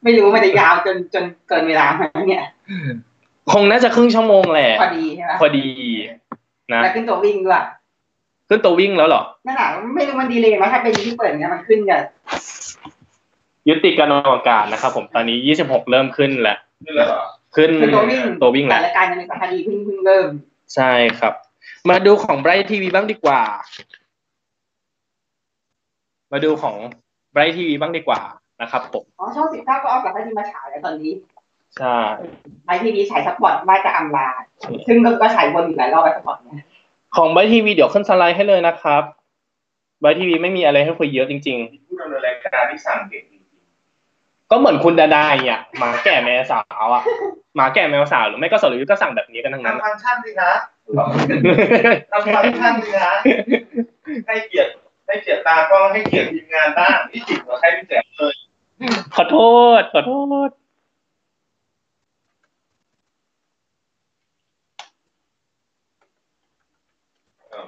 ไม่รู้มันจะยาวจนจนเกินเวลาไหมเนี่ยคงน่าจะครึ่งชั่วโมงแหละพอดีใช่ไหมพอดีนะแล้วขึ้นตัววิ่งด้วยขึ้นตัววิ่งแล้วเหรอนั่นแหละไม่รู้มันดีเลยไหมถ้าเป็นที่เปิดเนี่ยมันขึ้นกับยุติการออกอากาศนะครับผมตอนนี้ยี่สิบหกเริ่มขึ้นแล้วขึ้นตัววิ่งตัววิ่งแหละรายการในสารคดีเพิ่งเพิ่งเริ่มใช่ครับมาดูของไบรท์ทีวีบ้างดีกว่ามาดูของไบรท์ทีวีบ้างดีกว่านะครับผมอ๋อช่องสิบเก้าก็ออกสารคดีมาฉายแล้วตอนนี้ใช่ไบรท์ทีวีฉายสปอตว่าจะอำลาซึ่งก็ฉายวนอยู่หลายรอบแล้วสปอตเนี่ยของไบรท์ทีวีเดี๋ยวขึ้นสไลด์ให้เลยนะครับไบรท์ทีวีไม่มีอะไรให้คุยเยอะจริงๆผู้ดำเนินรายการที่สั่งเด็กก็เหมือนคุณดาดาเนี่ยหมาแก่แมวสาวอ่ะหมาแก่แมวสาวหรือไม่ก็สรุปก็สั่งแบบนี้กันทั้งนั้นทำฟังชั่นดีนะทำฟังชั่นดีนะให้เกียรติให้เกียรติตาก็ให้เกียรติทีมงานบ้างที่จิตของใครพี่แจ๋วเลยขอโทษขอโทษ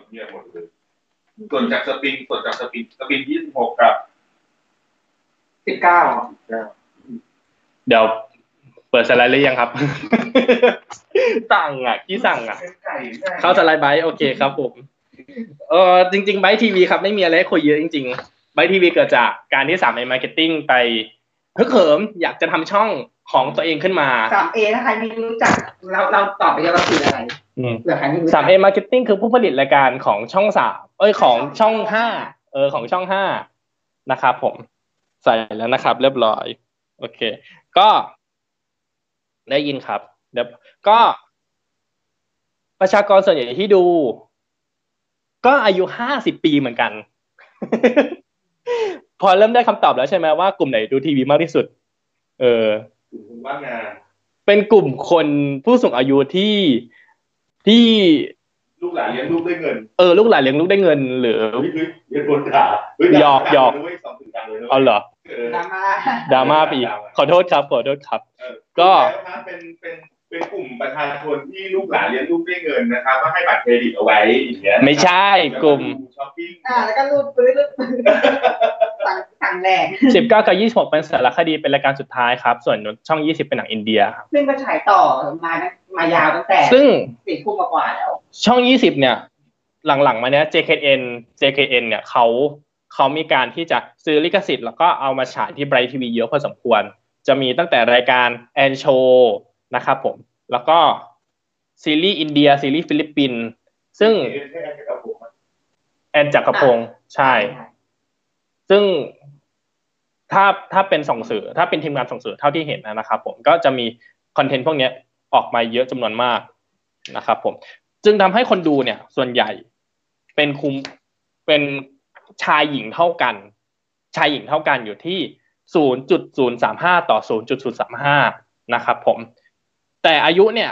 เงียบหมดเลยส่วนจากสปริงส่วนจากสปริงสปริงยี่สิบหกกับสิบเก้าเดี๋ยวเปิดสไลด์เลยยังครับสั่งอ่ะที่สั่งอ่ะเข้าสไลด์ไบต์โอเคครับผมเออจริงๆไบต์ทีวีครับไม่มีอะไรให้คุยเยอะจริงๆไบต์ทีวีเกิดจากการที่สามเอมาร์เก็ตติ้งไปฮึกเหิมอยากจะทำช่องของตัวเองขึ้นมาสามเอถ้าใครไม่รู้จักเราเราตอบไปแล้วว่าคืออะไรเผื่อใครไม่รู้สามเอมาร์เก็ตติ้งคือผู้ผลิตรายการของช่องสามเอ้ยของช่องห้าเออของช่องห้านะครับผมใส่แล้วนะครับเรียบร้อยโอเคก็ได้ยินครับเดี๋ยวก็ประชากรส่วนใหญ่ที่ดูก็อายุห้าสิบปีเหมือนกัน พอเริ่มได้คำตอบแล้วใช่ไหมว่ากลุ่มไหนดูทีวีมากที่สุดเออเป็นกลุ่มคนผู้สูงอายุที่ที่ลูกหลานเลี้ยงลูกได้เงินเออลูกหลานเลี้ยงลูกได้เงินหรือเลี้ยงคนขาหยอกหยอกเอาเหรอดราม่าดราม่าไปอีกขอโทษครับขอโทษครับก็เป็นเป็นเป็นกลุ่มประชาชนที่ลูกหลานเลี้ยงลูกได้เงินนะครับว่าให้บัตรเครดิตเอาไว้อย่างเงี้ยไม่ใช่กลุ่มช้อปปิ้งอ่าแล้วก็รูดปื้ดสั่งสั่งแรงสิบเก้ากับยี่สิบหกเป็นสารคดีเป็นรายการสุดท้ายครับส่วนช่องยี่สิบเป็นหนังอินเดียซึ่งก็ฉายต่อมามายาวตั้งแต่ซึ่งสี่ทุ่มกว่าแล้วช่องยี่สิบเนี่ยหลังๆมาเนี้ย เจ เค เอ็น เจ เค เอ็น เนี่ยเขาเขามีการที่จะซื้อลิขสิทธิ์แล้วก็เอามาฉายที่ไบรท์ทีวีเยอะพอสมควรจะมีตั้งแต่รายการแอนโชนะครับผมแล้วก็ซีรีส์อินเดียซีรีส์ฟิลิปปินส์ซึ่งแอนจักรพงศ์ใช่ซึ่งถ้าถ้าเป็นส่งสื่อถ้าเป็นทีมงานส่งสื่อเท่าที่เห็นนะครับผมก็จะมีคอนเทนต์พวกนี้ออกมาเยอะจำนวนมากนะครับผมจึงทำให้คนดูเนี่ยส่วนใหญ่เป็นคุมเป็นชายหญิงเท่ากันชายหญิงเท่ากันอยู่ที่ ศูนย์จุดศูนย์สามห้า ต่อ ศูนย์จุดศูนย์สามห้า นะครับผมแต่อายุเนี่ย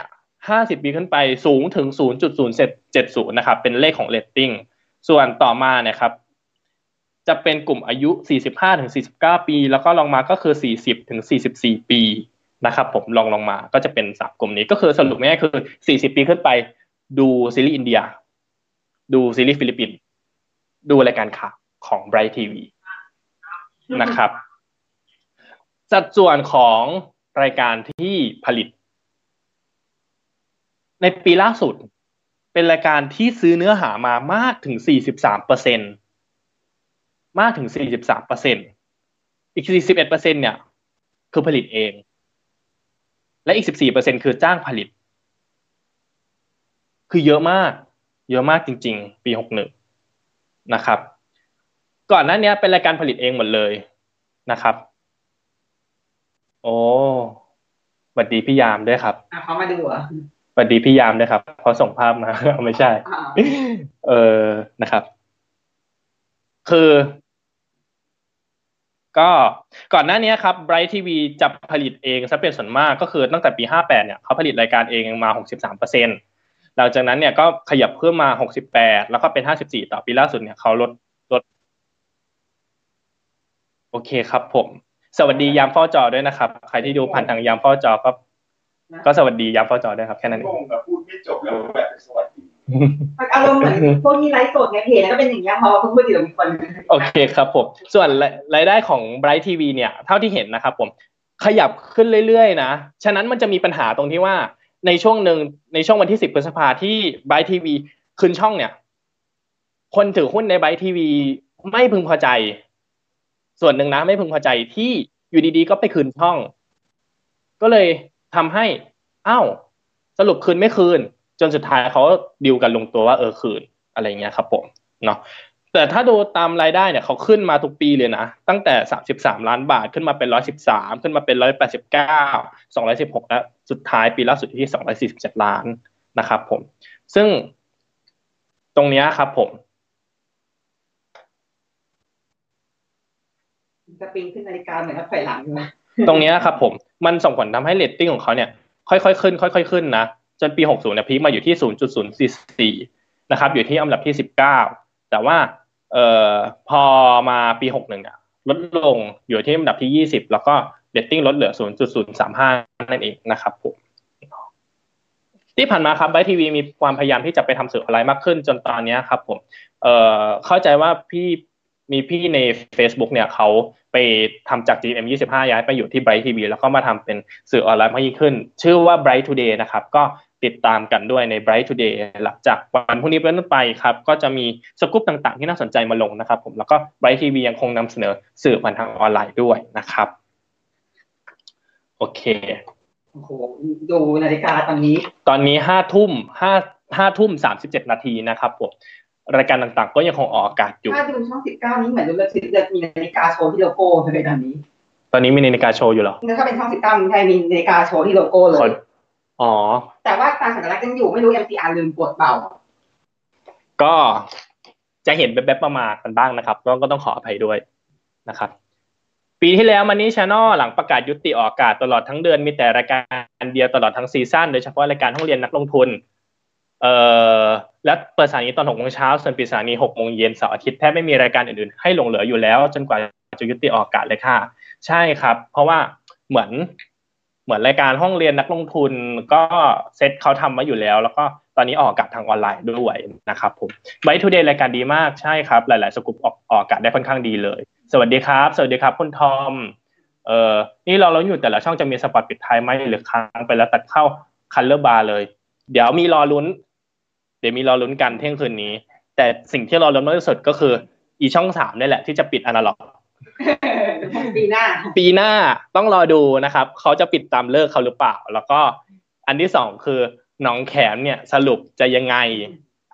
ห้าสิบปีขึ้นไปสูงถึง ศูนย์จุดศูนย์เจ็ดศูนย์ นะครับเป็นเลขของเรตติ้งส่วนต่อมาเนี่ยครับจะเป็นกลุ่มอายุ สี่สิบห้าถึงสี่สิบเก้า ปีแล้วก็ลงมาก็คือ สี่สิบถึงสี่สิบสี่ ปีนะครับผมลองลงมาก็จะเป็นสามกลุ่มนี้ก็คือสรุปง่ายๆคือสี่สิบปีขึ้นไปดูซีรีส์อินเดียดูซีรีส์ฟิลิปปินส์ดูรายการข่าวของ Bright ที วี นะครับสัดส่วนของรายการที่ผลิตในปีล่าสุดเป็นรายการที่ซื้อเนื้อหามามากถึง สี่สิบสามเปอร์เซ็นต์ มากถึง สี่สิบสามเปอร์เซ็นต์ อีก สี่สิบเอ็ดเปอร์เซ็นต์ เนี่ยคือผลิตเองและอีก สิบสี่เปอร์เซ็นต์ คือจ้างผลิตคือเยอะมากเยอะมากจริงๆปีหกสิบเอ็ดนะครับก่อนหน้านี้เป็นรายการผลิตเองหมดเลยนะครับโอ้ สวัสดีพี่ยามด้วยครับอ่ะเขามาดูเหรอสวัสดีพี่ยามด้วยครับเขาส่งภาพมาไม่ใช่เออนะครับคือก็ก่อนหน้านี้ครับ Bright ที วี จะผลิตเองซะเป็นส่วนมากก็คือตั้งแต่ปีห้าแปดเนี่ยเขาผลิตรายการเองมา หกสิบสามเปอร์เซ็นต์ หลังจากนั้นเนี่ยก็ขยับเพิ่มมาหกสิบแปดแล้วก็เป็นห้าสิบสี่ต่อปีล่าสุดเนี่ยเขาลดลดโอเคครับผมสวัสดียามเฝ้าจอด้วยนะครับใครที่ดูผ่านทางยามเฝ้าจอก็ก็สวัสดียามเฝ้าจอด้วยครับแค่นั้นเองงงกับพูดไม่จบแล้วแบบสวัสดีอารมณ์เหมือนพวกนี้ไลฟ์สดในเพจแล้วก็เป็นอย่างเงี้ยพอเพิ่งพูดถึงมีคนโอเคครับผมส่วนรายได้ของ Bright ที วี เนี่ยเท่าที่เห็นนะครับผมขยับขึ้นเรื่อยๆนะฉะนั้นมันจะมีปัญหาตรงที่ว่าในช่วงหนึ่งในช่วงวันที่สิบพฤษภาที่ Bright ที วี ขึ้นช่องเนี่ยคนถือหุ้นใน Bright ที วี ไม่พึงพอใจส่วนหนึ่งนะไม่พึงพอใจที่อยู่ดีๆก็ไปคืนช่องก็เลยทำให้อ้าวสรุปคืนไม่คืนจนสุดท้ายเขาดิวกันลงตัวว่าเออคืนอะไรอย่างเงี้ยครับผมเนาะแต่ถ้าดูตามรายได้เนี่ยเขาขึ้นมาทุกปีเลยนะตั้งแต่สามสิบสามล้านบาทขึ้นมาเป็นหนึ่งร้อยสิบสามขึ้นมาเป็นหนึ่งร้อยแปดสิบเก้า สองร้อยสิบหกและสุดท้ายปีล่าสุดที่สองร้อยสี่สิบเจ็ดล้านนะครับผมซึ่งตรงเนี้ยครับผมจะปีนขึ้นนาฬิกาเหมือนกับถอยหลังนะตรงนี้ครับผมมันส่งผลทำให้เรตติ้งของเขาเนี่ยค่อยๆขึ้นค่อยๆขึ้นนะจนปีหกสิบเนี่ยพีคมาอยู่ที่ ศูนย์จุดศูนย์สี่สี่ นะครับอยู่ที่อันดับที่สิบเก้าแต่ว่าเอ่อพอมาปีหกสิบเอ็ดเนี่ยลดลงอยู่ที่อันดับที่ยี่สิบแล้วก็เรตติ้งลดเหลือ ศูนย์จุดศูนย์สามห้า นั่นเองนะครับผมที่ผ่านมาครับ Bright ที วี มีความพยายามที่จะไปทำสื่อออนไลน์มากขึ้นจนตอนนี้ครับผมเอ่อเข้าใจว่าพี่มีพี่ใน Facebook เนี่ยเขาไปทำจาก จี เอ็ม ยี่สิบห้า ย้ายไปอยู่ที่ Bright ที วี แล้วก็มาทำเป็นสื่อออนไลน์มากยิ่งขึ้นชื่อว่า Bright Today นะครับก็ติดตามกันด้วยใน Bright Today หลังจากวันพรุ่งนี้เป็นต้นไปครับก็จะมีสกู๊ปต่างๆที่น่าสนใจมาลงนะครับผมแล้วก็ Bright ที วี ยังคงนำเสนอสื่อผ่านทางออนไลน์ด้วยนะครับโอเคโอ้โหดูนาฬิกาตอนนี้ตอนนี้ ห้าทุ่มสามสิบเจ็ดนาทีนะครับผมรายการต่างๆก็ยังคงออกอากาศอยู่ถ้าดูช่องสิบเก้านี้เหมือนดูแล้วจะมีนาฬิกาโชว์ที่โลโก้เลยตอนนี้ตอนนี้มีนาฬิกาโชว์อยู่เหรอถ้าเป็นช่องสิบเก้านี้ใช่มีนาฬิกาโชว์ที่โลโก้เลยอ๋อแต่ว่าการสัญลักษณ์ยังอยู่ไม่รู้ เอ็ม ซี อาร์ ลืมกดเปล่าก็จะเห็นแบบๆประมาณกันบ้างนะครับก็ก็ต้องขออภัยด้วยนะครับปีที่แล้วมันนี่ Channel หลังประกาศยุติออกอากาศตลอดทั้งเดือนมีแต่รายการเดียวตลอดทั้งซีซั่นโดยเฉพาะรายการห้องเรียนนักลงทุนเอ่อและเปิดสถานีตอนหกโมงเช้าส่วนปิดสถานีหกโมงเย็นเสาร์อาทิตย์แทบไม่มีรายการอื่นๆให้หลงเหลืออยู่แล้วจนกว่าจะยุติออกอากาศเลยค่ะใช่ครับเพราะว่าเหมือนเหมือนรายการห้องเรียนนักลงทุนก็เซตเขาทำมาอยู่แล้วแล้วก็ตอนนี้ออกอากาศทางออนไลน์ด้วยนะครับผม Bright Today รายการดีมากใช่ครับหลายๆสกู๊ปออกอากาศได้ค่อนข้างดีเลยสวัสดีครับสวัสดีครับคุณทอมเอ่อนี่เราเราอยู่แต่ละช่องจะมีสปอตปิดท้ายไหมหรือค้างไปแล้วตัดเข้าคัลเลอร์บาร์เลยเดี๋ยวมีรอลุ้นเดี๋ยวมีรอลุ้นกันเที่ยงคืนนี้แต่สิ่งที่รอลุ้นมากที่สุดก็คืออีช่องสามนี่แหละที่จะปิดอนาล็อกปีหน้าปีหน้าต้องรอดูนะครับเขาจะปิดตามเลิกเขาหรือเปล่าแล้วก็อันที่สองคือหนองแขมเนี่ยสรุปจะยังไง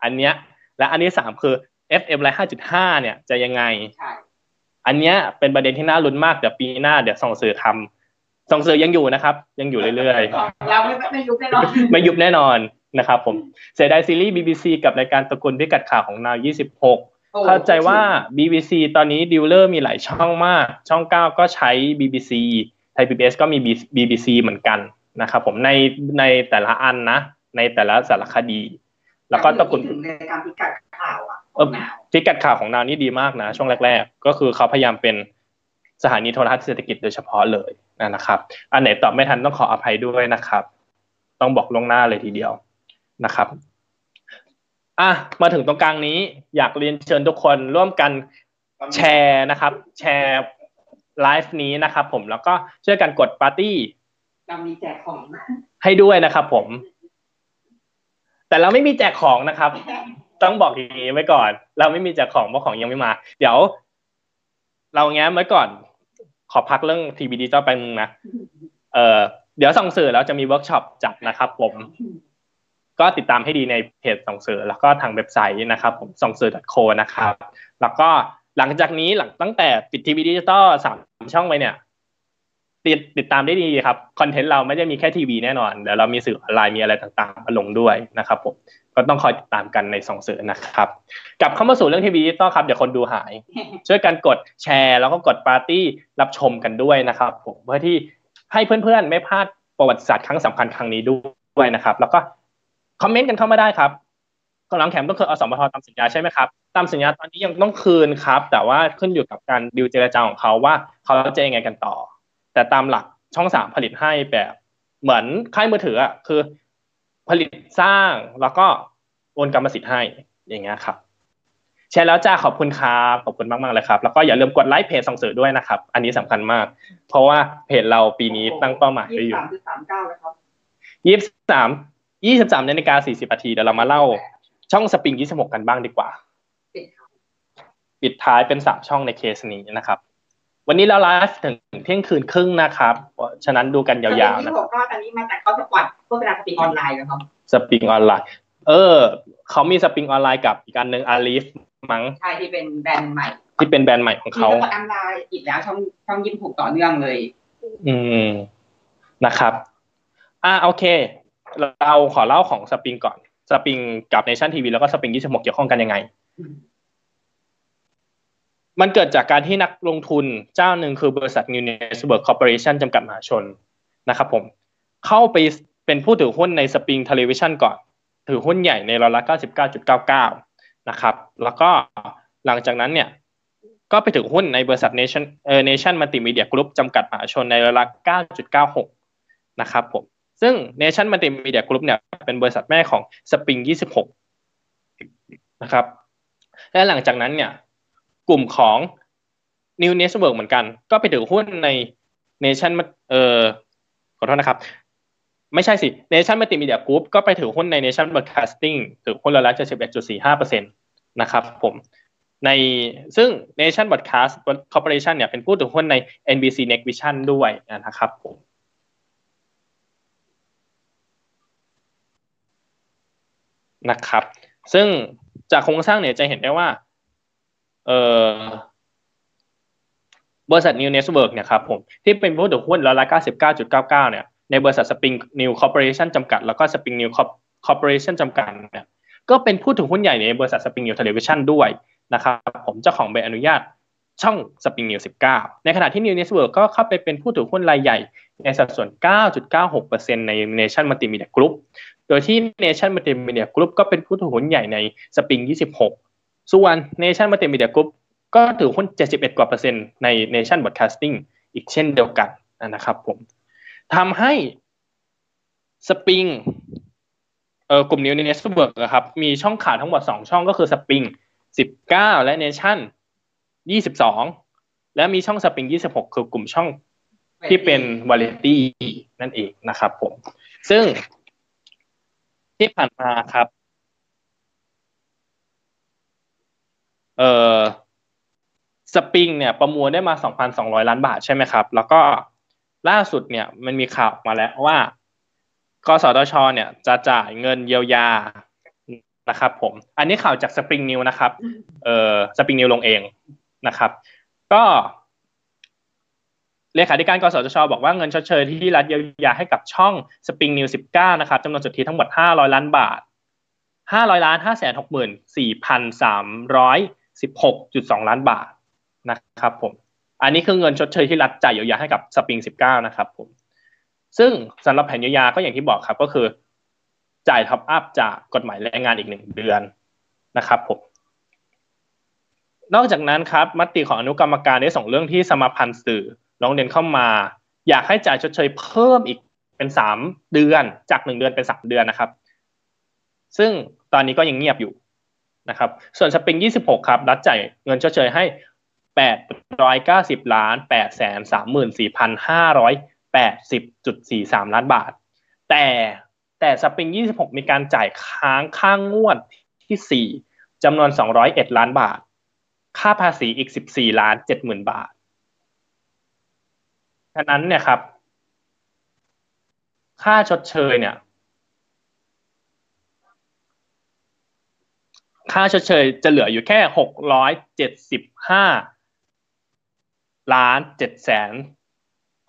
อันเนี้ยและอันที่สามคือ เอฟ เอ็ม หนึ่งร้อยห้าจุดห้า เนี่ยจะยังไงอันเนี้ยเป็นประเด็นที่น่าลุ้นมากเดี๋ยวปีหน้าเดี๋ยวส่องสื่อทำส่องเสือยังอยู่นะครับยังอยู่เรื่อยๆเราไม่ไม่ยุบแน่นอนไม่ยุบแน่นอนนะครับผมเสียดายซีรีส์ บี บี ซี กับรายการตะกุนพิกัดข่าวของนาวยี่สิบหกเข้าใจว่า บี บี ซี ตอนนี้ดีลเลอร์มีหลายช่องมากช่องเก้าก็ใช้ บี บี ซี ไทย พี บี เอส ก็มี บี บี ซี เหมือนกันนะครับผมในในแต่ละอันนะในแต่ละสารคดีแล้วก็ตะกุนถึงรายการพิกัดข่าวอ่ะพิกัดข่าวของนาวนี่ดีมากนะช่วงแรกๆก็คือเขาพยายามเป็นสถานีโทรทัศน์เศรษฐกิจโดยเฉพาะเลยนะครับอันไหนตอบไม่ทันต้องขออภัยด้วยนะครับต้องบอกล่วงหน้าเลยทีเดียวนะครับอ่ะมาถึงตรงกลางนี้อยากเรียนเชิญทุกคนร่วมกันแชร์นะครับแชร์ไลฟ์นี้นะครับผมแล้วก็ช่วยกันกดปาร์ตี้เรามีแจกของให้ด้วยนะครับผมแต่เราไม่มีแจกของนะครับต้องบอกอย่างนี้ไว้ก่อนเราไม่มีแจกของเพราะของยังไม่มาเดี๋ยวเราแง้มไว้ก่อนขอพักเรื่องทีวีดิจิตอลไปนึงนะเอ่อเดี๋ยวส่องสื่อแล้วจะมีเวิร์กช็อปจัดนะครับผมก็ติดตามให้ดีในเพจส่องสื่อแล้วก็ทางเว็บไซต์นะครับผมส่องสื่อ .co นะครับแล้วก็หลังจากนี้หลังตั้งแต่ปิดทีวีดิจิตอลสามช่องไปเนี่ย ติดติดตามได้ดีครับคอนเทนต์เราไม่ได้มีแค่ทีวีแน่นอนเดี๋ยวเรามีสื่อออนไลน์มีอะไรต่างๆมาลงด้วยนะครับผมก็ต้องคอยติดตามกันในสองสื่อนะครับกลับเข้ามาสู่เรื่องทีวีดิจิตอลครับเดี๋ยวคนดูหายช่วยกันกดแชร์แล้วก็กดปาร์ตี้รับชมกันด้วยนะครับผมเพื่อที่ให้เพื่อนๆไม่พลาดประวัติศาสตร์ครั้งสำคัญครั้งนี้ด้วยนะครับแล้วก็คอมเมนต์กันเข้ามาได้ครับก็น้องแคมป์ต้องเคยอสมทตามสัญญาใช่ไหมครับตามสัญญาตอนนี้ยังต้องคืนครับแต่ว่าขึ้นอยู่กับการดิวเจรจาของเขาว่าเขาจะยังไงกันต่อแต่ตามหลักช่องสามผลิตให้แบบเหมือนค่ายมือถืออ่ะคือผลิตสร้างแล้วก็โอนกรรมสิทธิ์ให้อย่างเงี้ยครับแชร์แล้วจ้าขอบคุณครับขอบคุณมากมากเลยครับแล้วก็อย่าลืมกดไลค์เพจส่งสื่อด้วยนะครับอันนี้สำคัญมากเพราะว่าเพจเราปีนี้ตั้งเป้าหมายไปอยู่ยี่สิบสามจุดสามเก้านะครับยี่สิบสามยี่สิบสามนาฬิกาสี่สิบนาทีเดี๋ยวเรามาเล่าช่องสปริงยี่สิบหกกันบ้างดีกว่าปิดท้ายเป็นสามช่องในเคสนี้นะครับวันนี้เราไลฟ์ถึงเที่ยงคืนครึ่งนะครับฉะนั้นดูกันยาวๆนะผมก็ตอนนี้มาจากเขาสปอตเพื่อเป็นสปริงออนไลน์นะครับสปริงออนไลน์เออเขามีสปริงออนไลน์กับอีกอันหนึ่งอาลีฟมั้งใช่ที่เป็นแบรนด์ใหม่ที่เป็นแบรนด์ใหม่ของเขาสปริงออนไลน์อีกแล้วช่องช่องยิ้มผูกต่อเนื่องเลยอืมนะครับอ่าโอเคเราขอเล่าของสปริงก่อนสปริงกับเนชั่นทีวีแล้วก็สปริงยี่สิบหกเกี่ยวข้องกันยังไงมันเกิดจากการที่นักลงทุนเจ้าหนึ่งคือบริษัท New Network Corporation จำกัดมหาชนนะครับผมเข้าไปเป็นผู้ถือหุ้นใน Spring Television ก่อนถือหุ้นใหญ่ในร้อยละ เก้าสิบเก้าจุดเก้าเก้า นะครับแล้วก็หลังจากนั้นเนี่ยก็ไปถือหุ้นในบริษัท Nation เอ่อ Nation Multimedia Group จำกัดมหาชนในร้อยละ เก้าจุดเก้าหก นะครับผมซึ่ง Nation Multimedia Group เนี่ยเป็นบริษัทแม่ของ Spring ยี่สิบหกนะครับและหลังจากนั้นเนี่ยกลุ่มของ New Network เหมือนกันก็ไปถือหุ้นใน Nation เอ่อขอโทษนะครับไม่ใช่สิ Nation Multimedia Group ก็ไปถือหุ้นใน Nation Broadcasting ถือหุ้นละ เจ็ดสิบเอ็ดจุดสี่ห้าเปอร์เซ็นต์ นะครับผมในซึ่ง Nation Broadcast Corporation เนี่ยเป็นผู้ถือหุ้นใน เอ็น บี ซี Next Vision ด้วยนะครับผมนะครับซึ่งจากโครงสร้างเนี่ยจะเห็นได้ว่าเอ่อบริษัท New Network เนี่ยครับผมที่เป็นผู้ถือหุ้นร้อยละ เก้าสิบเก้าจุดเก้าเก้า เนี่ยในบริษัท Spring New Corporation จำกัดแล้วก็ Spring New Corporation จำกัดเนี่ยก็เป็นผู้ถือหุ้นใหญ่ในบริษัท Spring New Television ด้วยนะครับผมเจ้าของใบอนุญาตช่อง Spring New สิบเก้าในขณะที่ New Network ก็เข้าไปเป็นผู้ถือหุ้นรายใหญ่ในสัดส่วน เก้าจุดเก้าหกเปอร์เซ็นต์ ใน Nation Multimedia Group โดยที่ Nation Multimedia Group ก็เป็นผู้ถือหุ้นใหญ่ใน Spring ยี่สิบหกส่วน Nation Multimedia Group ก็ถือหุ้น เจ็ดสิบเอ็ด กว่าเปอร์เซ็นต์ใน Nation Broadcasting อีกเช่นเดียวกันนะครับผมทำให้ Spring เอ่อกลุ่ม New Network นะครับมีช่องขาดทั้งหมดสองช่องก็คือ Spring สิบเก้าและ Nation ยี่สิบสองและมีช่อง Spring ยี่สิบหกคือกลุ่มช่องที่เป็น Variety นั่นเองนะครับผมซึ่งที่ผ่านมาครับเอ่อสปริงเนี่ยประมูลได้มา สองพันสองร้อย ล้านบาทใช่ไหมครับแล้วก็ล่าสุดเนี่ยมันมีข่าวมาแล้วว่ากสทช.เนี่ยจะจ่ายเงินเยียวยานะครับผมอันนี้ข่าวจากสปริงนิวนะครับเอ่อสปริงนิวลงเองนะครับก็เลขาธิการกสทช.บอกว่าเงินชดเชยที่รัฐเยียวยาให้กับช่องสปริงนิวสิบเก้านะครับจำนวนสุทธิทั้งหมดห้าร้อยล้านบาทห้าร้อยล้าน ห้าแสนหกหมื่นสี่พันสามร้อยสิบหกจุดสอง ล้านบาทนะครับผมอันนี้คือเงินชดเชยที่รัฐจ่ายเยียวยาให้กับสปริงสิบเก้านะครับผมซึ่งสำหรับแผนเยียวยาก็อย่างที่บอกครับก็คือจ่ายท็อปอัพจากกฎหมายแรงงานอีกหนึ่งเดือนนะครับผมนอกจากนั้นครับมติของอนุกรรมการได้ส่งเรื่องที่สมาพันธ์สื่อร้องเรียนเข้ามาอยากให้จ่ายชดเชยเพิ่มอีกเป็นสามเดือนจากหนึ่งเดือนเป็นสามเดือนนะครับซึ่งตอนนี้ก็ยังเงียบอยู่นะครับส่วนสปริงยี่สิบหกครับรัฐจ่ายเงินชดเชยให้แปดร้อยเก้าสิบล้าน แปดแสนสามหมื่นสี่พันห้าร้อยแปดสิบจุดสี่สาม ล้านบาทแต่แต่สปริงยี่สิบหกมีการจ่ายค้างค่างวดที่สี่จำนวนสองร้อยเอ็ดล้านบาทค่าภาษีอีกสิบสี่ล้าน เจ็ดหมื่น บาทฉะนั้นเนี่ยครับค่าชดเชยเนี่ยค่าชดเชยจะเหลืออยู่แค่หกร้อยเจ็ดสิบห้าล้าน เจ็ดแสน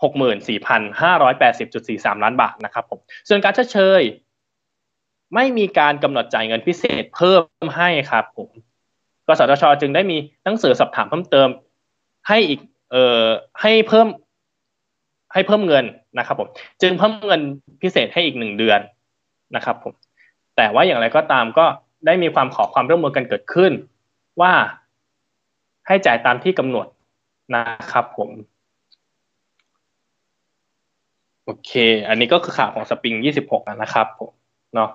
หกหมื่นสี่พันห้าร้อยแปดสิบจุดสี่สาม ล้านบาทนะครับผมส่วนการชดเชยไม่มีการกำหนดจ่ายเงินพิเศษเพิ่มให้ครับผมกสทช.จึงได้มีหนังสือสอบถามเพิ่มเติมให้อีกเอ่อให้เพิ่มให้เพิ่มเงินนะครับผมจึงเพิ่มเงินพิเศษให้อีกหนึ่งเดือนนะครับผมแต่ว่าอย่างไรก็ตามก็ได้มีความขอความร่วมมือกันเกิดขึ้นว่าให้จ่ายตามที่กำหนดนะครับผมโอเคอันนี้ก็คือข่าวของสปริงยี่สิบหกนะครับผมเนาะ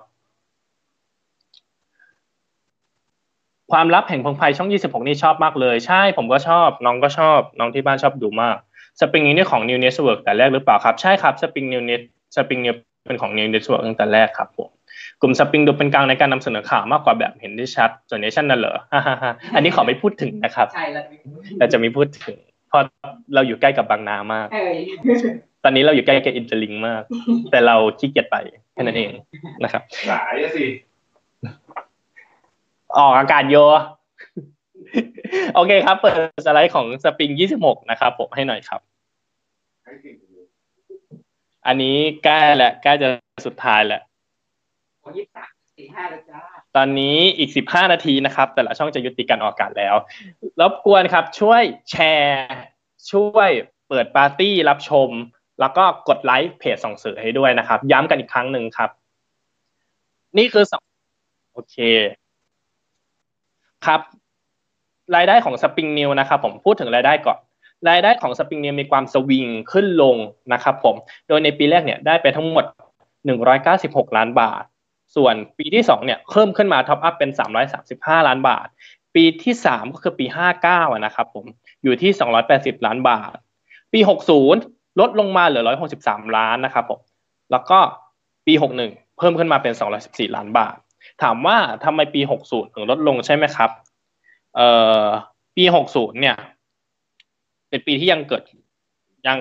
ความลับแห่งพงไพรช่องยี่สิบหกนี่ชอบมากเลยใช่ผมก็ชอบน้องก็ชอบน้องที่บ้านชอบดูมากสปริงนี้เนี่ยของ New Network แต่แรกหรือเปล่าครับใช่ครับสปริง New Net สปริงเนี่ยเป็นของ New Network ตั้งแต่แรกครับผมกลุ่มสปริงดูเป็นกลางในการนำเสนอข่าวมากกว่าแบบเห็นได้ชัดส่วนเนชั่นน่ะเหรออันนี้ขอไม่พูดถึงนะครับใช่แล้วแต่จะมีพูดถึงเพราะเราอยู่ใกล้กับบางนามากตอนนี้เราอยู่ใกล้กับอินเตอร์ลิงก์มากแต่เราขี้เกียจไปแค่นั้นเองนะครับสายสิออกอากาศโยโอเคครับเปิดสไลด์ของสปริงยี่สิบหกนะครับผมให้หน่อยครับอันนี้ใกล้แหละใกล้จะสุดท้ายแล้วตอนนี้อีกสิบห้านาทีนะครับแต่ละช่องจะยุติการออกอากาศแล้วรบกวนครับช่วยแชร์ช่วยเปิดปาร์ตี้รับชมแล้วก็กดไลค์เพจส่องสื่อให้ด้วยนะครับย้ำกันอีกครั้งหนึ่งครับนี่คือโอเคครับรายได้ของสปริงนิวนะครับผมพูดถึงรายได้ก่อนรายได้ของสปริงนิวมีความสวิงขึ้นลงนะครับผมโดยในปีแรกเนี่ยได้ไปทั้งหมดหนึ่งร้อยเก้าสิบหกล้านบาทส่วนปีที่สองเนี่ยเพิ่มขึ้นมาท็อปอัพเป็นสามร้อยสามสิบห้าล้านบาทปีที่สามก็คือปีห้าสิบเก้าอ่ะนะครับผมอยู่ที่สองร้อยแปดสิบล้านบาทปีหกสิบลดลงมาเหลือหนึ่งร้อยหกสิบสามล้านนะครับผมแล้วก็ปีหกสิบเอ็ดเพิ่มขึ้นมาเป็นสองร้อยสิบสี่ล้านบาทถามว่าทำไมปีหกสิบถึงลดลงใช่ไหมครับเอ่อปีหกสิบเนี่ยเป็นปีที่ยังเกิดยัง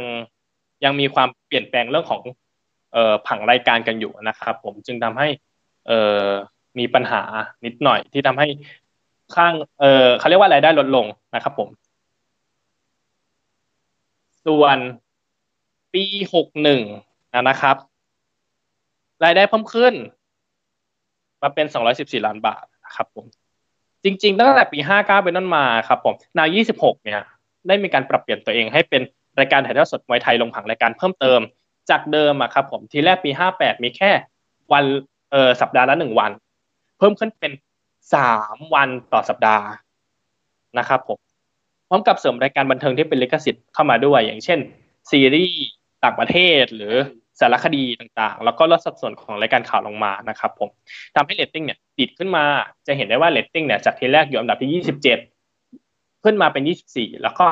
ยังมีความเปลี่ยนแปลงเรื่องของเอ่อผังรายการกันอยู่นะครับผมจึงทำให้เอ่อมีปัญหานิดหน่อยที่ทำให้ข้างเอ่อเขาเรียกว่ารายได้ลดลงนะครับผมส่วนปีหกสิบเอ็ดนะครับรายได้เพิ่มขึ้นมาเป็นสองร้อยสิบสี่ล้านบาทนะครับผมจริงๆตั้งแต่ปีห้าสิบเก้าเป็นต้นมาครับผมนาวยี่สิบหกเนี่ยได้มีการปรับเปลี่ยนตัวเองให้เป็นรายการถ่ายทอดสดมวยไทยลงผังรายการเพิ่มเติมจากเดิมอะครับผมทีแรกปีห้าสิบแปดมีแค่วันเอ่อสัปดาห์ละหนึ่งวันเพิ่มขึ้นเป็นสามวันต่อสัปดาห์นะครับผมพร้อมกับเสริมรายการบันเทิงที่เป็นลิขสิทธิ์เข้ามาด้วยอย่างเช่นซีรีส์ต่างประเทศหรือสารคดีต่างๆแล้วก็ลดสัดส่วนของรายการข่าวลงมานะครับผมทำให้เรตติ้งเนี่ยติดขึ้นมาจะเห็นได้ว่าเรตติ้งเนี่ยจากที่แรกอยู่อันดับที่ยี่สิบเจ็ดขึ้นมาเป็นยี่สิบสี่แล้วก็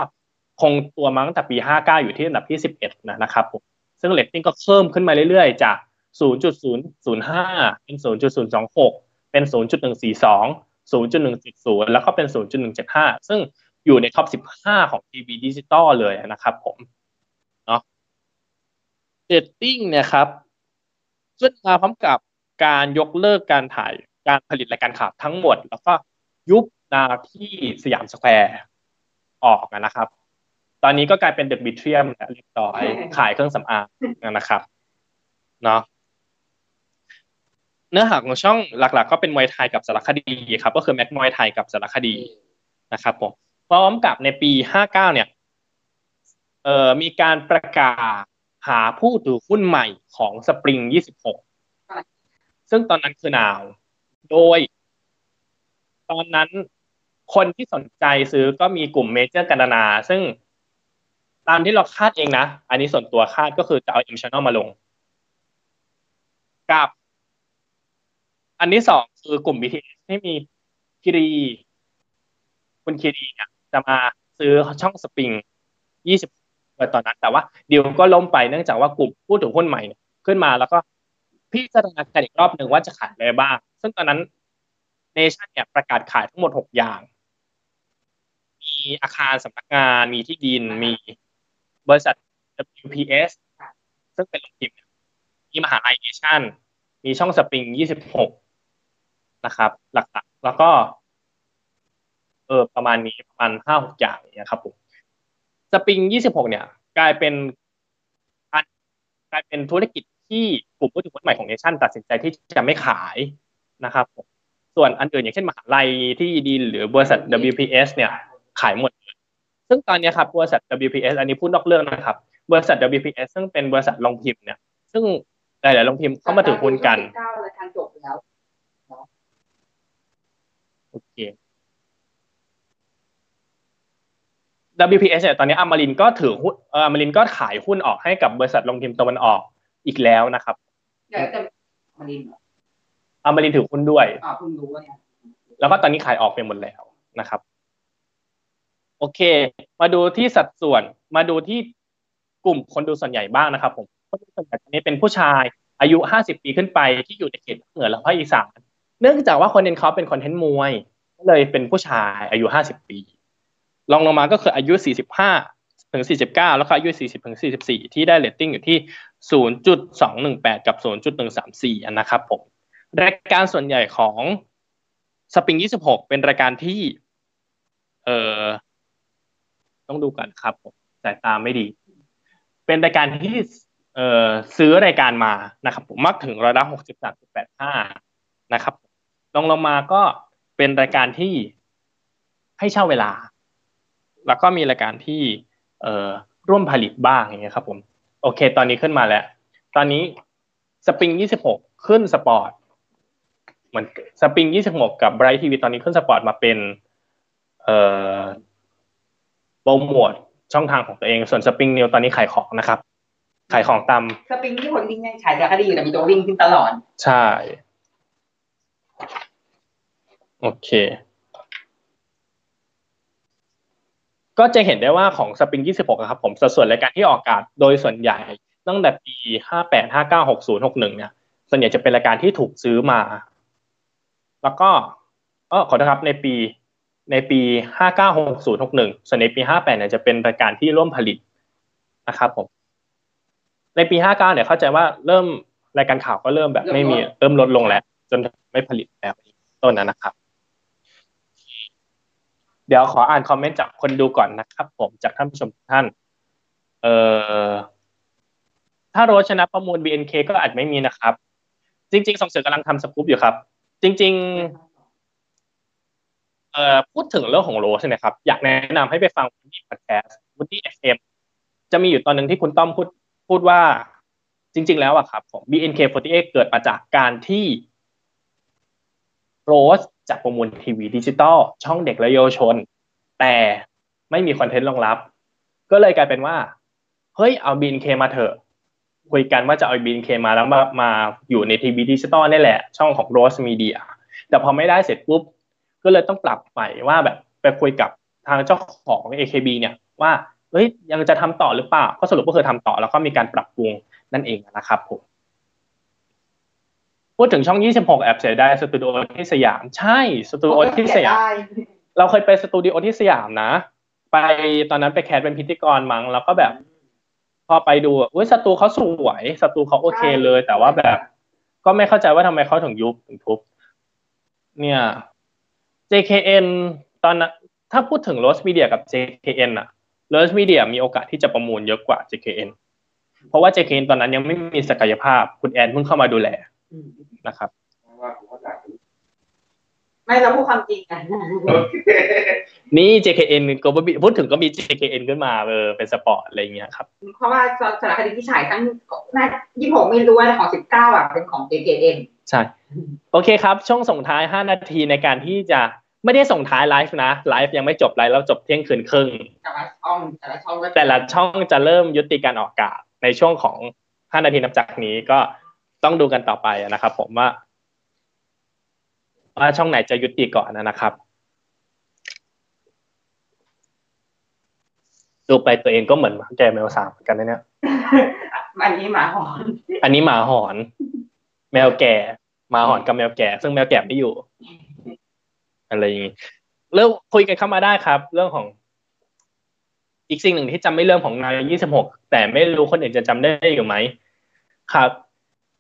คงตัวมาตั้งแต่ปีห้าสิบเก้าอยู่ที่อันดับที่สิบเอ็ดนะนะครับผมซึ่งเรตติ้งก็เพิ่มขึ้นมาเรื่อยๆจาก ศูนย์จุดศูนย์ศูนย์ห้า เป็น ศูนย์จุดศูนย์สองหก เป็น ศูนย์จุดหนึ่งสี่สอง ศูนย์จุดหนึ่งเจ็ดศูนย์ แล้วก็เป็น ศูนย์จุดหนึ่งเจ็ดห้า ซึ่งอยู่ในท็อปสิบห้าของทีวีดิจิตอลเลยนะครับผมเนาะเรตติ้งเนี่ยครับขึ้นมาพร้อมกับการยกเลิกการถ่ายการผลิตรายการข่าวทั้งหมดแล้วก็ยุบนาที่สยามสแควร์ออกนะครับตอนนี้ก็กลายเป็นเดอะบิทเทียมเรียบร้อยขายเครื่องสำอางนะครับเนาะเนื้อหาของช่องหลักๆก็เป็นมวยไทยกับสารคดีครับก็คือแม็กมวยไทยกับสารคดีนะครับผมพร้อมกับในปีห้าสิบเก้าเนี่ยเอ่อมีการประกาศหาผู้ถือหุ้นใหม่ของสปริงยี่สิบหกซึ่งตอนนั้นคือนาวโดยตอนนั้นคนที่สนใจซื้อก็มีกลุ่มเมเจอร์กันนาซึ่งตามที่เราคาดเองนะอันนี้ส่วนตัวคาดก็คือจะเอา M Channel มาลงกับอันที่สองคือกลุ่ม บี ที เอส ที่มีคิรีคุณคิรีเนี่ยจะมาซื้อช่องสปริงยี่สิบหกตอนนั้นแต่ว่าดิวก็ล้มไปเนื่องจากว่ากลุ่มผู้ถือหุ้นใหม่ขึ้นมาแล้วก็พิจารณากันอีกรอบหนึ่งว่าจะขายอะไรบ้างซึ่งตอนนั้นเนชั่นเนี่ยประกาศขายทั้งหมดหกอย่างมีอาคารสำนักงานมีที่ดินมีบริษัท ดับเบิลยู พี เอส ซึ่งเป็นโรงพิมพ์มีมหาลัยเนชั่นมีช่องสปริงยี่สิบหกนะครับหลักๆแล้วก็เออประมาณนี้ประมาณห้าหกอย่างนะครับผมสปริงยี่สิบหกเนี่ยกลายเป็น กลายเป็นธุรกิจที่กลุ่มผู้ถือหุ้นใหม่ของเนชั่นตัดสินใจที่จะไม่ขายนะครับส่วนอันอื่นอย่างเช่นมหาลัยที่ดีหรือบริษัท ดับเบิลยู พี เอส เนี่ยขายหมดซึ่งตอนนี้ครับบริษัท ดับเบิลยู พี เอส อันนี้พูดนอกเรื่องนะครับบริษัท ดับเบิลยู พี เอส ซึ่งเป็นบริษัทลงพิมพ์เนี่ยซึ่งหลายๆลงพิมพ์เข้ามาถือหุ้นกันโอเค ดับเบิลยู พี เอส เนี่ยตอนนี้อมรินทร์ก็ถือหุ้นเอ่ออมรินทร์ก็ขายหุ้นออกให้กับบริษัทลงพิมพ์ตะวันออกอีกแล้วนะครับแต่อมรินทร์อมรินทร์ถือหุ้นด้วยอ่าเพิ่งรู้ว่าเนี่ยแล้วก็ตอนนี้ขายออกไปหมดแล้วนะครับโอเคมาดูที่สัดส่วนมาดูที่กลุ่มคนดูส่วนใหญ่บ้างนะครับผมคนดูส่วนใหญ่ตอนนี้เป็นผู้ชายอายุห้าสิบปีขึ้นไปที่อยู่ในเขตเหนือและภาคอีสานเนื่องจากว่าคนเน้นเขาเป็นคอนเทนต์มวยก็เลยเป็นผู้ชายอายุห้าสิบปีลองลงมาก็คืออายุสี่สิบห้าถึงสี่สิบเก้าแล้วก็อายุสี่สิบถึงสี่สิบสี่ที่ได้เรตติ้งอยู่ที่ ศูนย์จุดสองหนึ่งแปด กับ ศูนย์จุดหนึ่งสามสี่ อันนะครับผมรายการส่วนใหญ่ของสปริงยี่สิบหกเป็นรายการที่เอ่อต้องดูกันครับสายตาไม่ดีเป็นรายการที่เอ่อซื้อรายการมานะครับผมมากถึงร้อยละ หกสิบสามจุดแปดห้า นะครับลงลงมาก็เป็นรายการที่ให้เช่าเวลาแล้วก็มีรายการที่เอ่อร่วมผลิตบ้างอย่างเงี้ยครับผมโอเคตอนนี้ขึ้นมาแล้วตอนนี้สปริงยี่สิบหกขึ้นสปอร์ตเหมือนสปริงยี่สิบหกกับไบรท์ทีวีตอนนี้ขึ้นสปอร์ตมาเป็นเอ่อโปรโมทช่องทางของตัวเองส่วนสปริงนิวตอนนี้ขายของนะครับขายของตามสปริงที่คนวิ่งยังขายแต่ก็ดีอยู่แต่มีตัววิ่งขึ้นตลอดใช่โอเคก็จะเห็นได้ว่าของสปริงยี่สิบหกนะครับผมสัดส่วนรายการที่ออกอากาศโดยส่วนใหญ่ตั้งแต่ปีห้าแปด ห้าเก้า หกศูนย์ หกหนึ่งเนี่ยส่วนใหญ่จะเป็นรายการที่ถูกซื้อมาแล้วก็อ้อขอโทษครับในปีในปีห้าเก้า หกศูนย์ หกหนึ่งส่วนในปีห้าแปดเนี่ยจะเป็นรายการที่ร่วมผลิตนะครับผมในปีห้าเก้าเนี่ยเข้าใจว่าเริ่มรายการข่าวก็เริ่มแบบไม่มีเริ่มลดลงแล้วจนไม่ผลิตแล้วต้นนั้นนะครับเดี๋ยวขออ่านคอมเมนต์จากคนดูก่อนนะครับผมจากท่านผู้ชมท่านเอ่อถ้าโรสชนะประมูล บี เอ็น เค ก็อาจไม่มีนะครับจริงๆส่งเสริมกำลังทำสกู๊ปอยู่ครับจริงๆเอ่อพูดถึงเรื่องของโรใช่ไหมครับอยากแนะนำให้ไปฟังวูดดี้พอดแคสต์วูดดี้ เอฟ เอ็ม จะมีอยู่ตอนหนึ่งที่คุณต้อมพูดพูดว่าจริงๆแล้วอะครับผม บี เอ็น เค สี่สิบแปด เกิดมาจากการที่โรสจัดประมูลทีวีดิจิตอลช่องเด็กและเยาวชนแต่ไม่มีคอนเทนต์รองรับก็เลยกลายเป็นว่าเฮ้ยเอา บี เอ็น เค มาเถอะคุยกันว่าจะเอา บี เอ็น เค มาแล้วมามาอยู่ในทีวีดิจิตอลนี่แหละช่องของโรสมีเดียแต่พอไม่ได้เสร็จปุ๊บก็เลยต้องปรับใหม่ว่าแบบไปคุยกับทางเจ้าของ เอ เค บี เนี่ยว่าเอ้ยยังจะทำต่อหรือเปล่าก็สรุปก็คือทำต่อแล้วก็มีการปรับปรุงนั่นเองนะครับผมพูดถึงช่องยี่สิบหกแอบเสียดายสตูดิโอที่สยามใช่สตูดิโอที่สยามเราเคยไปสตูดิโอที่สยามนะไปตอนนั้นไปแคสเป็นพิธีกรมั้งแล้วก็แบบพอไปดูเอ้ยสตูเขาสวยสตูเขาโอเคเลยแต่ว่าแบบก็ไม่เข้าใจว่าทำไมเขาถึงยุบถึงทุบเนี่ยเจ เค เอ็น ตอนนั้นถ้าพูดถึง Rose Media กับ เจ เค เอ็น น่ะ Rose Media มีโอกาสที่จะประมูลเยอะกว่า เจ เค เอ็น เพราะว่า เจ เค เอ็น ตอนนั้นยังไม่มีศักยภาพคุณแอนเพิ่งเข้ามาดูแลนะครับไม่เราพูดความจริงกันนี่ เจ เค เอ็น ก็พูดถึงก็มี เจ เค เอ็น ขึ้นมาเออเป็นสปอร์ตอะไรอย่างเงี้ยครับเพราะว่าสารคดีที่ฉายทั้งยี่สิบหกไม่รู้ว่าของสิบเก้าอ่ะเป็นของ เจ เค เอ็นใช่โอเคครับช่วงส่งท้ายห้านาทีในการที่จะไม่ได้ส่งท้ายไลฟ์นะไลฟ์ยังไม่จบไลฟ์เราจบเที่ยงคืนครึ่งแต่ละช่องแต่ละช่องแต่ละช่องจะเริ่มยุติการออกอากาศในช่วงของห้านาทีนับจากนี้ก็ต้องดูกันต่อไปนะครับผมว่าว่าช่องไหนจะยุติก่อนนะครับดูไปตัวเองก็เหมือนหมาแก่แมวสามกันนะเนี่ยอันนี้หมาหอนอันนี้หมาหอนแมวแก่มาหอนกับแมวแก่ซึ่งแมวแก่ไม่อยู่อะไรอย่างนี้เริ่มคุยกันเข้ามาได้ครับเรื่องของอีกสิ่งหนึ่งที่จำไม่เริ่มของนายยี่สิบหกแต่ไม่รู้คนอื่นจะจำได้หรือไหมครับ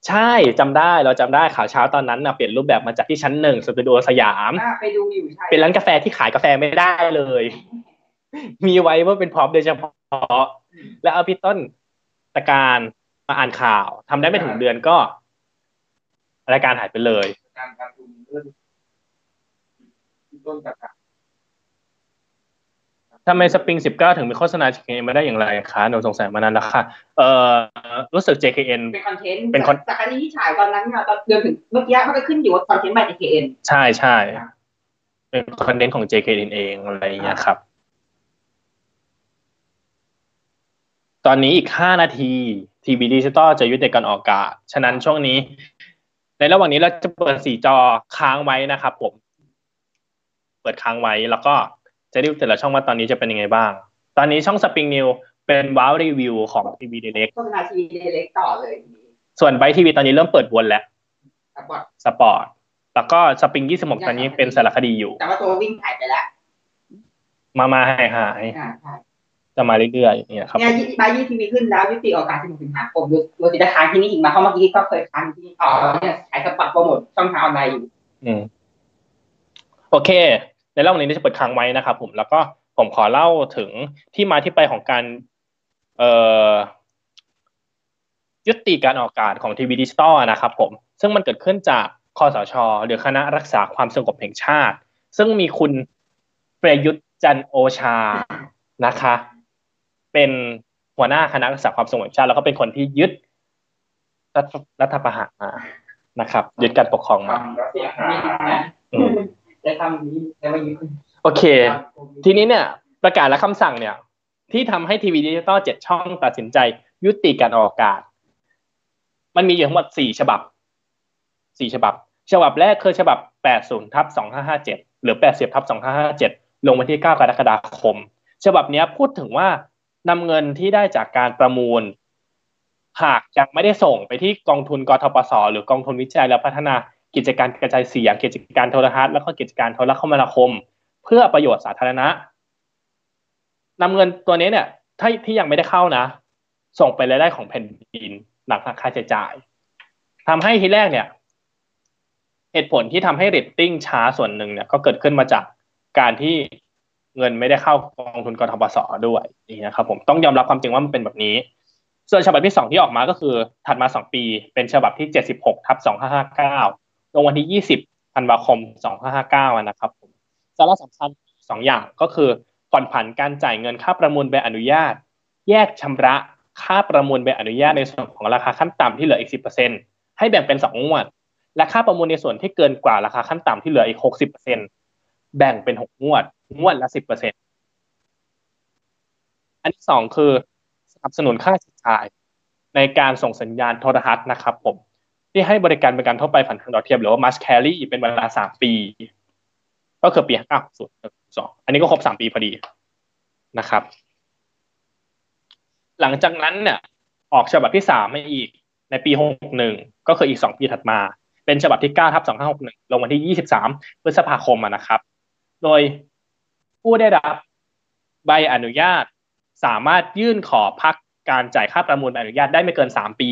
ใช่จำได้เราจำได้ข่าวเช้าตอนนั้นนะเปลี่ยนรูปแบบมาจากที่ชั้นหนึ่งสตูดิโอสยามไปดูอยู่ใช่เป็นร้านกาแฟที่ขายกาแฟไม่ได้เลยมีไว้ว่าเป็นพร็อพโดยเฉพาะและเอาพี่ต้นตะการ มาอ่านข่าวทำได้ไม่ถึงเดือนก็รายการหายไปเลยการการทุนเรื่องต้นกับทำไมสปริงสิบเก้าถึงมีโฆษณา เจ เค เอ็น มาได้อย่างไรคะหนูสงสัยมานานแล้วค่ะเอ่อรู้สึก เจ เค เอ็น เป็นคอนเทนต์เป็นจากอันนี้ที่ฉายตอนนั้นเนี่ยตอนเดือนถึงเมื่อกี้เขาไปขึ้นอยู่ว่าคอนเทนต์ใหม่ เจ เค เอ็น ใช่ใช่เป็นคอนเทนต์ของ เจ เค เอ็น เองอะไรอย่างเงี้ยครับตอนนี้อีกห้านาทีทีวีดิจิตอลจะยุติการออกอากาศฉะนั้นช่วงนี้ในระหว่างนี้เราจะเปิดสี่จอค้างไว้นะครับผมเปิดค้างไว้แล้วก็จะดูแต่ละช่องว่าตอนนี้จะเป็นยังไงบ้างตอนนี้ช่อง Spring New เป็นว้าวรีวิวของ ที วี Direct โฆษณา ที วี Direct ต่อเลยส่วนไบทีวีตอนนี้เริ่มเปิดวนแล้วสปอร์ตแล้วก็ Spring ยี่สิบหกตอนนี้เป็นสารคดีอยู่แต่ว่าตัววิ่งหายไปแล้วมามาหายหายจะมาเรื่อยๆอย่างเงี้ยครับเนี่ยไบทีวีขึ้นแล้วยุติออกอากาศที่สิงหาคมโดยติดค้างที่นี่อีกมาเข้าเมื่อกี้ก็เคยค้างที่นี่ต่อเนี่ยขายสปอร์ตโปรโมทช่องทางออนไลน์อยู่อืมโอเคในเล่านี้จะเปิดค้างไว้นะครับผมแล้วก็ผมขอเล่าถึงที่มาที่ไปของการยุติการออกอากาศของทีวีดิจิตอลนะครับผมซึ่งมันเกิดขึ้นจากคสช.หรือคณะรักษาความสงบแห่งชาติซึ่งมีคุณประยุทธ์จันทร์โอชานะคะเป็นหัวหน้าคณะรักษาความสงบแห่งชาติแล้วก็เป็นคนที่ยึดรัฐประหารมานะครับยึดการปกครองมาโอเคทีนี้เนี่ยประกาศและคำสั่งเนี่ยที่ทำให้ทีวีดิจิตอลเจ็ดช่องตัดสินใจยุติการออกอากาศมันมีอยู่ทั้งหมดสี่ฉบับสี่ฉบับฉบับแรกคือฉบับ แปดสิบทับสองห้าห้าเจ็ด หรือ แปดสิบทับสองห้าห้าเจ็ด ลงวันที่เก้ากรกฎาคมฉบับนี้พูดถึงว่านำเงินที่ได้จากการประมูลหากยังไม่ได้ส่งไปที่กองทุนกทปสหรือกองทุนวิจัยและพัฒนากิจการกระจายเสียงกิจการโทรทัศน์แล้วก็กิจการโทรคมนาคมเพื่อประโยชน์สาธารณะนำเงินตัวนี้เนี่ยถ้าที่ยังไม่ได้เข้านะส่งไปรายได้ของแผ่นดินหลังหักค่าใช้จ่ายทำให้ทีแรกเนี่ยเหตุผลที่ทำให้เรตติ้งช้าส่วนหนึ่งเนี่ยก็เกิดขึ้นมาจากการที่เงินไม่ได้เข้ากองทุนกทปสด้วยนี่นะครับผมต้องยอมรับความจริงว่ามันเป็นแบบนี้ส่วนฉบับที่สองที่ออกมาก็คือถัดมาสองปีเป็นฉบับที่ เจ็ดสิบหกทับสองห้าห้าเก้าลงวันที่ยี่สิบธันวาคมสองห้าห้าเก้านะครับผมสาระสำคัญสองอย่างก็คือผ่อนผันการจ่ายเงินค่าประมูลใบอนุญาตแยกชำระค่าประมูลใบอนุญาตในส่วนของราคาขั้นต่ำที่เหลืออีก สิบเปอร์เซ็นต์ ให้แบ่งเป็นสองงวดและค่าประมูลในส่วนที่เกินกว่าราคาขั้นต่ำที่เหลืออีก หกสิบเปอร์เซ็นต์ แบ่งเป็นหกงวดงวดละ สิบเปอร์เซ็นต์ อันที่สองคือสนับสนุนค่าใช้จ่ายในการส่งสัญญาณโทรทัศน์นะครับผมที่ให้บริการเป็นการทั่วไปผ่านทางดาวเทียมหรือว่า must carry เป็นเวลาสามปีก็คือปีห้าเก้า ศูนย์ สองอันนี้ก็ครบสามปีพอดีนะครับหลังจากนั้นเนี่ยออกฉบับที่สามมาอีกในปีหกสิบเอ็ดก็คืออีกสองปีถัดมาเป็นฉบับที่ เก้าทับสองห้าหกหนึ่ง ลงวันที่ยี่สิบสามพฤษภาคมนะครับโดยผู้ได้รับใบอนุญาตสามารถยื่นขอพักการจ่ายค่าประมูลใบอนุญาตได้ไม่เกินสามปี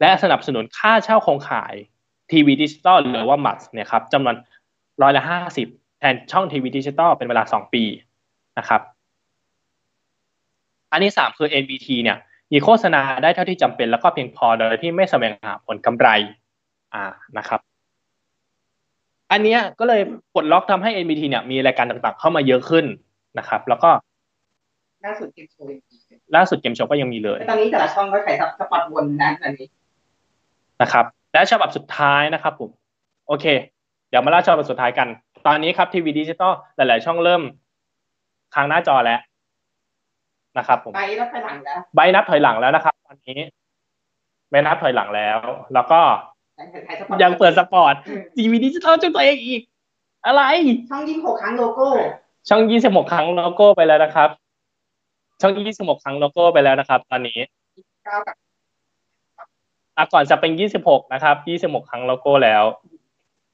และสนับสนุนค่าเช่าโครงข่ายทีวีดิจิตอลหรือว่ามัทเนี่ยครับจำนวนร้อยละห้าสิบแทนช่องทีวีดิจิตอลเป็นเวลาสองปีนะครับอันที่สามคือ เอ็น บี ที เนี่ยมีโฆษณาได้เท่าที่จำเป็นแล้วก็เพียงพอโดยที่ไม่แสวงหาผลกำไรอ่านะครับอันนี้ก็เลยปลดล็อกทำให้ เอ็น บี ที เนี่ยมีรายการต่างๆเข้ามาเยอะขึ้นนะครับแล้วก็ล่าสุดเกมโชว์ล่าสุดเกมโชว์ก็ยังมีเลยตอนนี้แต่ละช่องก็ใช้สปอตวนนะตอนนี้นะครับและฉบับสุดท้ายนะครับผมโอเคเดี๋ยวมาเล่าฉบับสุดท้ายกันตอนนี้ครับทีวีดิจิตอลหลายๆช่องเริ่มค้างหน้าจอแล้วนะครับผมใบนับถอยหลังแล้วใบนับถอยหลังแล้วนะครับตอนนี้ใบนับถอยหลังแล้วแล้วก็ยังเปิดสปอร์ตทีวีดิจิตอลจนตัวเองอีกอะไรช่องยี่สิบหกครั้งโลโก้ช่องยี่สิบหกครั้งโลโก้ไปแล้วนะครับช่องยี่สิบหกครั้งโลโก้ไปแล้วนะครับตอนนี้อ่ะก่อนจะเป็นยี่สิบหกนะครับยี่สิบหกครั้งโลโก้แล้ว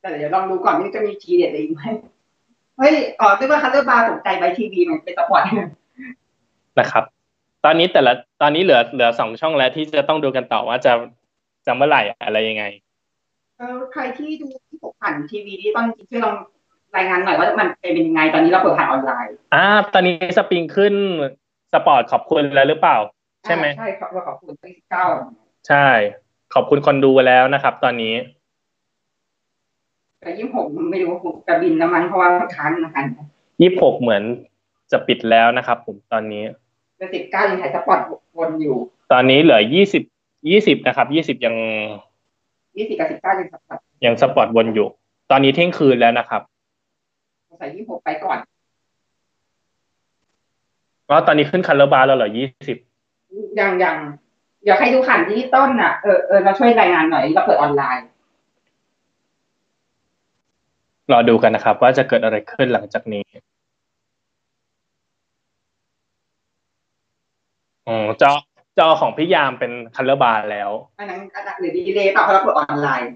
แต่เดี๋ยวลองดูก่อนนี่จะมีทีเด็ดอะไรอีกไหมเฮ้ยอ๋อด้วยว่าคัลเลอร์บาร์ตกใจใบทีวีมันเป็นสปอร์ตนะครับตอนนี้แต่ละตอนนี้เหลือเหลือสองช่องแล้วที่จะต้องดูกันต่อว่าจะจะเมื่อไหร่อะไรยังไงเออใครที่ดูที่ผ่านทีวีนี่ต้องช่วยลองรายงานหน่อยว่ามันเป็นยังไงตอนนี้เราเปิดผ่านออนไลน์อ่าตอนนี้สปริงขึ้นสปอร์ตขอบคุณแล้วหรือเปล่าใช่ไหมใช่ครับขอบคุณที่เก้า ใช่ขอบคุณคนดูแล้วนะครับตอนนี้แต่ยี่สิบหกไม่รู้จะบินน้ำมันเพราะว่าค้างนะคะยี่สิบหกเหมือนจะปิดแล้วนะครับผมตอนนี้จะสิบเก้ายังไงจะปลอดวนอยู่ตอนนี้เหลือยี่สิบยี่สิบนะครับยี่สิบยังยี่สิบกับสิบเก้ายังสปอร์ตยังสปอร์ตวนอยู่ตอนนี้เที่ยงคืนแล้วนะครับใส่ยี่สิบหกไปก่อนแล้วตอนนี้ขึ้นคันเลอร์บาร์แล้วเหรอยี่สิบยังยังอยากให้ดูขันที่ต้นอ่ะเออเออเราช่วยรายงานหน่อยเราเปิดออนไลน์รอดูกันนะครับว่าจะเกิดอะไรขึ้นหลังจากนี้อ๋อจอจอของพี่ยามเป็นคัลเลอร์บาร์แล้วอันนั้นหรือดีเลย์เปล่าเพราะเราเปิดออนไลน์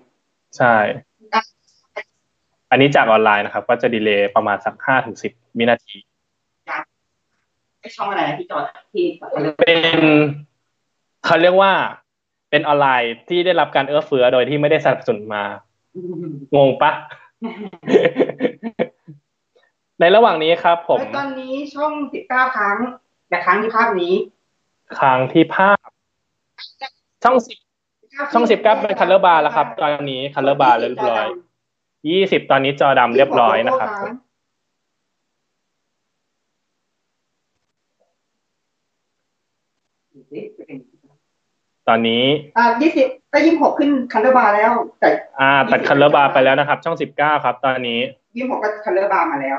ใช่อันนี้จากออนไลน์นะครับก็จะดีเลย์ประมาณสักห้าถึงสิบวินาทีช่องอะไรนะที่จอที่เป็นเขาเรียกว่าเป็นออนไลน์ที่ได้รับการเอื้อเฟื้อโดยที่ไม่ได้สนับสนุนมางงปะ ในระหว่างนี้ครับผมตอนนี้ช่องสิบเก้าครั้งแต่ครั้งที่ภาพนี้ครั้งที่ภาพช่องสิบช่องสิบเก้าเป็นคัลเลอร์บาร์แล้วครับตอนนี้คัลเลอร์บาร์เรียบร้อยยี่สิบตอนนี้จอดำเรียบร้อยนะครับตอนนี้อ่ายี่สิบก็ยี่สิบหกขึ้นคัลเลอร์บาร์แล้วแต่อ่าตัดคัลเลอร์บาร์ไปแล้วนะครับช่องสิบเก้าครับตอนนี้ยี่สิบหกก็คัลเลอร์บาร์มาแล้ว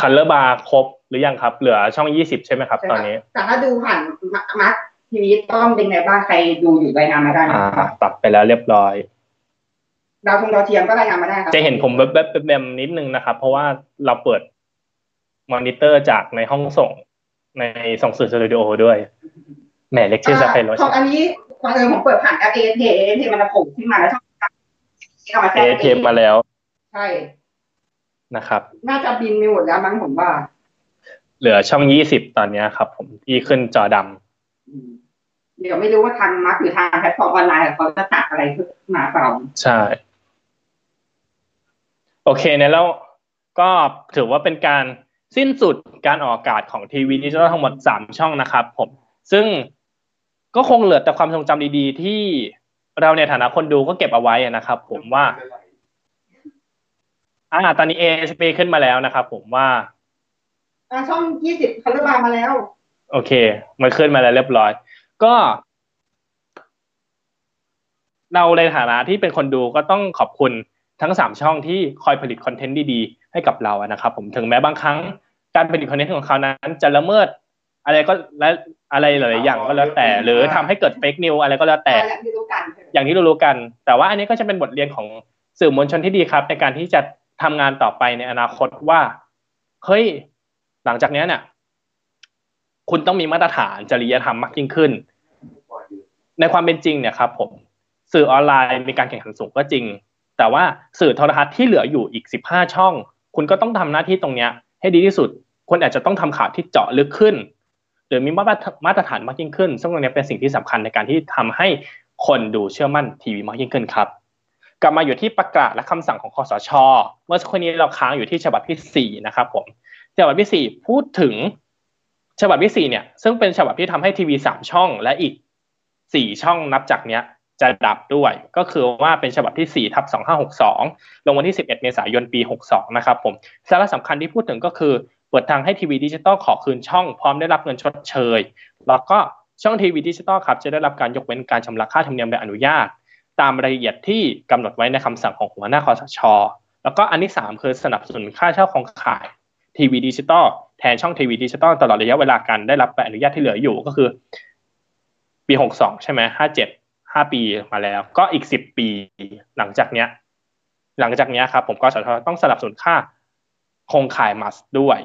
คัลเลอร์บาร์ครบหรือยังครับเหลือช่องยี่สิบใช่ไหมครับตอนนี้แต่ถ้าดูผ่านมาร์คทีวีต้องเป็นไงบ้างใครดูอยู่รายงานมาได้อ่าตัดไปแล้วเรียบร้อยดาวทงดาวเทียมก็รายงานมาได้ครับจะเห็นผมแวบๆแบมนิดนึงนะครับเพราะว่าเราเปิดมอนิเตอร์จากในห้องส่งในสองสื่อสตูดิโอด้วยแหมเล็กเช่นจะใครรอช่องอันนี้ความเออผมเปิดผ่านแอปเอเทเอเทมันผมขึ้นมาแล้วช่องเอเทมาแล้วใช่นะครับน่าจะบินไปหมดแล้วมั้งผมว่าเหลือช่องยี่สิบตอนนี้ครับผมที่ขึ้นจอดำเดี๋ยวไม่รู้ว่าทางมาร์คหรือทางแพลตฟอร์มออนไลน์เขาจะตัดอะไรขึ้นมาเปล่าใช่โอเคเนี่ยแล้วก็ถือว่าเป็นการสิ้นสุดการออกอากาศของทีวีดิจิทัลทั้งหมดสามช่องนะครับผมซึ่งก็คงเหลือแต่ความทรงจำดีๆที่เราในฐานะคนดูก็เก็บเอาไว้นะครับผมว่าอ่าตอนนี้ เอ เอส พี ขึ้นมาแล้วนะครับผมว่าช่องยี่สิบคัลเลอร์บาร์มาแล้วโอเคมันขึ้นมาแล้วเรียบร้อยก็เราในฐานะที่เป็นคนดูก็ต้องขอบคุณทั้งสามช่องที่คอยผลิตคอนเทนต์ดีๆให้กับเรานะครับผมถึงแม้บางครั้งการผลิตคอนเทนต์ของเขานั้นจะละเมิดอะไรก็และอะไรหลายอย่างก็แล้วแต่หรือทำให้เกิดเฟกนิวอะไรก็แล้วแต่อย่างที่เรารู้กันแต่ว่าอันนี้ก็จะเป็นบทเรียนของสื่อมวลชนที่ดีครับในการที่จะทำงานต่อไปในอนาคตว่าเฮ้ยหลังจากนี้เนี่ยคุณต้องมีมาตรฐานจริยธรรมมากยิ่งขึ้นในความเป็นจริงเนี่ยครับผมสื่อออนไลน์มีการแข่งขันสูงก็จริงแต่ว่าสื่อโทรทัศน์ที่เหลืออยู่อีกสิบห้าช่องคุณก็ต้องทำหน้าที่ตรงเนี้ยให้ดีที่สุดคุณอาจจะต้องทำข่าวที่เจาะลึกขึ้นหรือมีมาตรฐานมากยิ่งขึ้นซึ่งตรงนี้เป็นสิ่งที่สำคัญในการที่ทำให้คนดูเชื่อมั่นทีวีมากยิ่งขึ้นครับกลับมาอยู่ที่ประกาศและคำสั่งของคสช.เมื่อสักครู่นี้เราค้างอยู่ที่ฉบับที่สี่นะครับผมฉบับที่สี่พูดถึงฉบับที่สี่เนี่ยซึ่งเป็นฉบับที่ทำให้ทีวีสามช่องและอีกสี่ช่องนับจากเนี้ยจะดับด้วยก็คือว่าเป็นฉบับที่ สี่ ทับ สองห้าหกสอง ลงวันที่ สิบเอ็ด เมษายน ปี หกสอง นะครับผมสาระสำคัญที่พูดถึงก็คือเปิดทางให้ทีวีดิจิตอลขอคืนช่องพร้อมได้รับเงินชดเชยแล้วก็ช่องทีวีดิจิตอลครับจะได้รับการยกเว้นการชำระค่าธรรมเนียมใบอนุญาตตามรายละเอียดที่กำหนดไว้ในคำสั่งของหัวหน้าคสช.แล้วก็อันที่สามคือสนับสนุนค่าเช่าของข่ายทีวีดิจิตอลแทนช่องทีวีดิจิตอลตลอดระยะเวลาการได้รับใบอนุญาตที่เหลืออยู่ก็คือปี หกสอง ใช่ไหม ห้าเจ็ดห้าปีมาแล้วก็อีกสิบปีหลังจากเนี้ยหลังจากเนี้ยครับผมกสช.ต้องสนับสนุนค่าโครงข่ายมัสด้วย